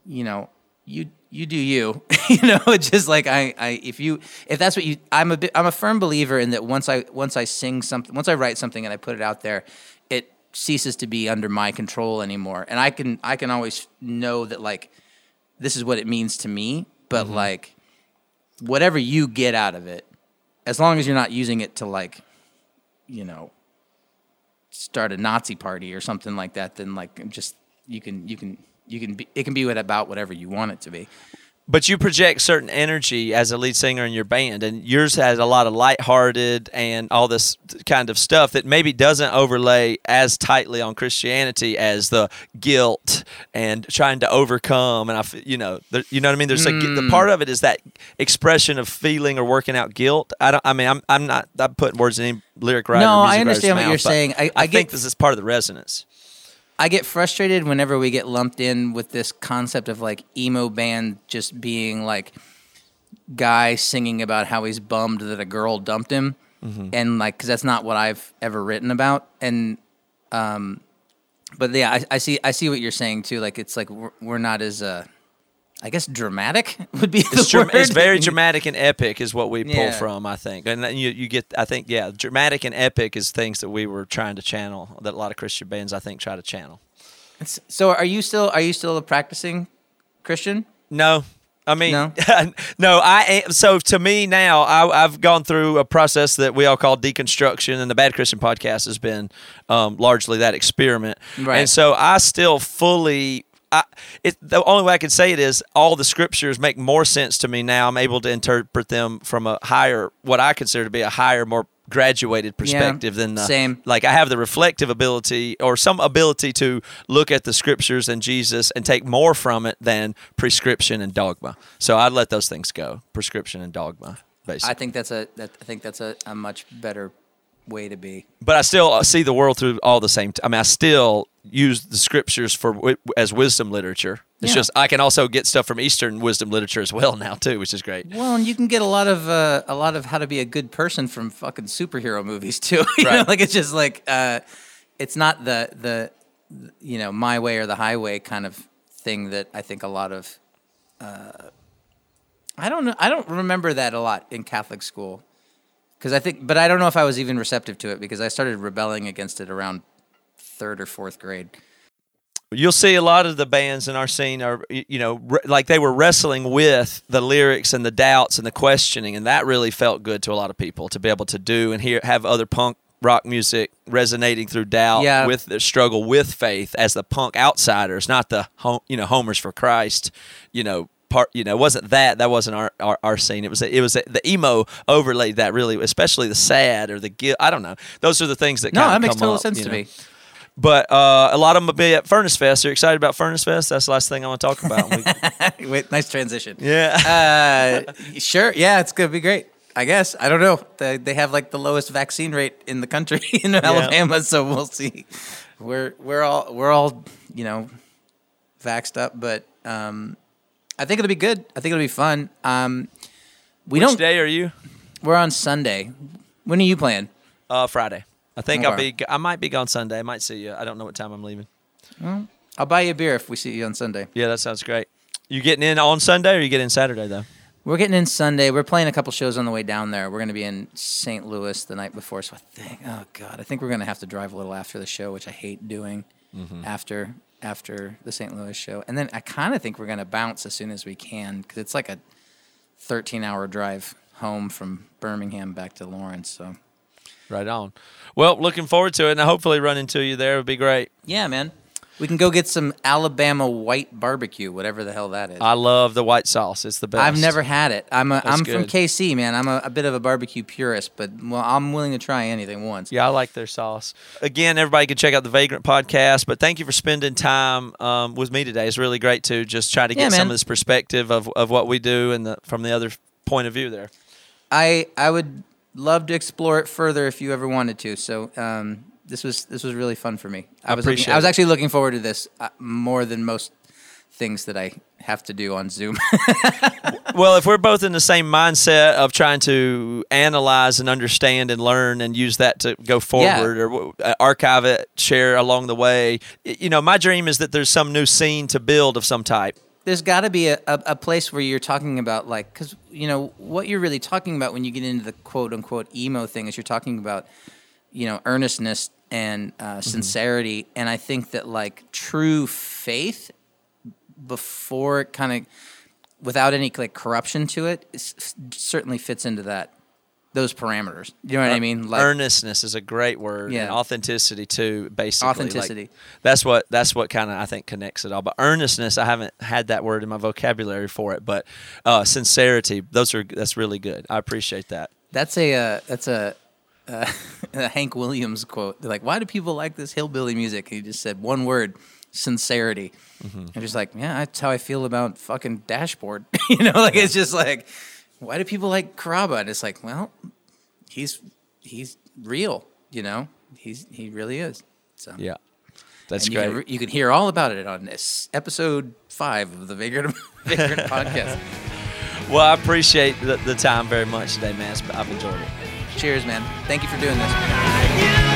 you know, you you do you, you know. It's just like I, I if you if that's what you, I'm a bit, I'm a firm believer in that. Once I once I sing something, once I write something and I put it out there, it ceases to be under my control anymore, and I can I can always know that like this is what it means to me, but mm-hmm. like whatever you get out of it, as long as you're not using it to like, you know, start a Nazi party or something like that, then like just you can you can you can be, it can be what about whatever you want it to be. But you project certain energy as a lead singer in your band, and yours has a lot of lighthearted and all this kind of stuff that maybe doesn't overlay as tightly on Christianity as the guilt and trying to overcome. And I, you know, the, you know what I mean. There's mm. like the part of it is that expression of feeling or working out guilt. I don't. I mean, I'm I'm not. I'm putting words in any lyric writer. No, I understand what mouth, you're saying. I, I, I get, think this is part of the resonance. I get frustrated whenever we get lumped in with this concept of like emo band just being like guy singing about how he's bummed that a girl dumped him, mm-hmm. and like because that's not what I've ever written about. And um, but yeah, I, I see I see what you're saying too. Like it's like we're, we're not as uh, I guess dramatic would be the it's word. Dra- it's very dramatic and epic is what we pull yeah. from, I think. And you you get I think yeah, dramatic and epic is things that we were trying to channel that a lot of Christian bands I think try to channel. It's, so are you still are you still a practicing Christian? No. I mean, no, no I am, so to me now, I, I've gone through a process that we all call deconstruction, and the Bad Christian Podcast has been um, largely that experiment. Right. And so I still fully I, it, the only way I can say it is all the scriptures make more sense to me now. I'm able to interpret them from a higher, what I consider to be a higher, more graduated perspective yeah, than the same. Like I have the reflective ability or some ability to look at the scriptures and Jesus and take more from it than prescription and dogma. So I'd let those things go, prescription and dogma. Basically, I think that's a that, I think that's a, a much better way to be. But I still see the world through all the same. T- I mean, I still use the scriptures for as wisdom literature. It's yeah. just I can also get stuff from Eastern wisdom literature as well now too, which is great. Well, and you can get a lot of uh, a lot of how to be a good person from fucking superhero movies too. You right. know, like it's just like uh, it's not the the you know my way or the highway kind of thing that I think a lot of uh, I don't know I don't remember that a lot in Catholic school. Because I think, but I don't know if I was even receptive to it because I started rebelling against it around third or fourth grade. You'll see a lot of the bands in our scene are, you know, re- like they were wrestling with the lyrics and the doubts and the questioning, and that really felt good to a lot of people to be able to do and hear have other punk rock music resonating through doubt yeah. with the struggle with faith as the punk outsiders, not the hom- you know homers for Christ, you know. Part, you know, it wasn't that. That wasn't our, our, our scene. It was it was the emo overlay that really, especially the sad or the guilt. I don't know. Those are the things that no, kind of come up. No, that makes total up, sense you know? to me. But uh, a lot of them will be at Furnace Fest. Are you excited about Furnace Fest? That's the last thing I want to talk about. We... Wait, nice transition. Yeah. uh, sure. Yeah, it's going to be great. I guess. I don't know. They, they have like the lowest vaccine rate in the country in yeah. Alabama, so we'll see. We're we're all we're all you know, vaxxed up, but. Um, I think it'll be good. I think it'll be fun. Um, we Which don't, day are you? We're on Sunday. When are you playing? Uh, Friday. I think okay. I'll be. I might be gone Sunday. I might see you. I don't know what time I'm leaving. Well, I'll buy you a beer if we see you on Sunday. Yeah, that sounds great. You getting in on Sunday or you getting in Saturday though? We're getting in Sunday. We're playing a couple shows on the way down there. We're going to be in Saint Louis the night before. So I think, oh god, I think we're going to have to drive a little after the show, which I hate doing. Mm-hmm. After after the Saint Louis show, and then I kind of think we're going to bounce as soon as we can because it's like a thirteen hour drive home from Birmingham back to Lawrence. So. Right on. Well, looking forward to it, and I hopefully run into you there. It would be great. Yeah, man. We can go get some Alabama white barbecue, whatever the hell that is. I love the white sauce. It's the best. I've never had it. I'm a, I'm good. From K C, man. I'm a, a bit of a barbecue purist, but well, I'm willing to try anything once. Yeah, I like their sauce. Again, everybody can check out the Vagrant Podcast, but thank you for spending time um, with me today. It's really great to just try to get yeah, some of this perspective of, of what we do and the, from the other point of view there. I I would love to explore it further if you ever wanted to, so... Um, This was this was really fun for me. I, I was appreciate looking, I was actually looking forward to this uh, more than most things that I have to do on Zoom. Well, if we're both in the same mindset of trying to analyze and understand and learn and use that to go forward yeah. or uh, archive it, share along the way, you know, my dream is that there's some new scene to build of some type. There's got to be a, a, a place where you're talking about like, because, you know, what you're really talking about when you get into the quote unquote emo thing is you're talking about, you know, earnestness and uh, sincerity. Mm-hmm. And I think that like true faith before it kind of, without any like corruption to it, it certainly fits into that, those parameters. You know what uh, I mean? Like, earnestness is a great word. Yeah. And authenticity too, basically. Authenticity. Like, that's what, that's what kind of, I think, connects it all. But earnestness, I haven't had that word in my vocabulary for it, but uh, sincerity, those are, that's really good. I appreciate that. That's a, uh, that's a, Uh, a Hank Williams quote. They're like, why do people like this hillbilly music? And he just said one word, sincerity. Mm-hmm. I'm just like, yeah, that's how I feel about fucking Dashboard. You know, like, yeah. It's just like, why do people like Caraba? And it's like, well, he's he's real, you know? He's He really is. So yeah, that's and great. You can, you can hear all about it on this episode five of the Vagrant, Vagrant Podcast. Well, I appreciate the, the time very much today, man. I've enjoyed it. Cheers, man. Thank you for doing this.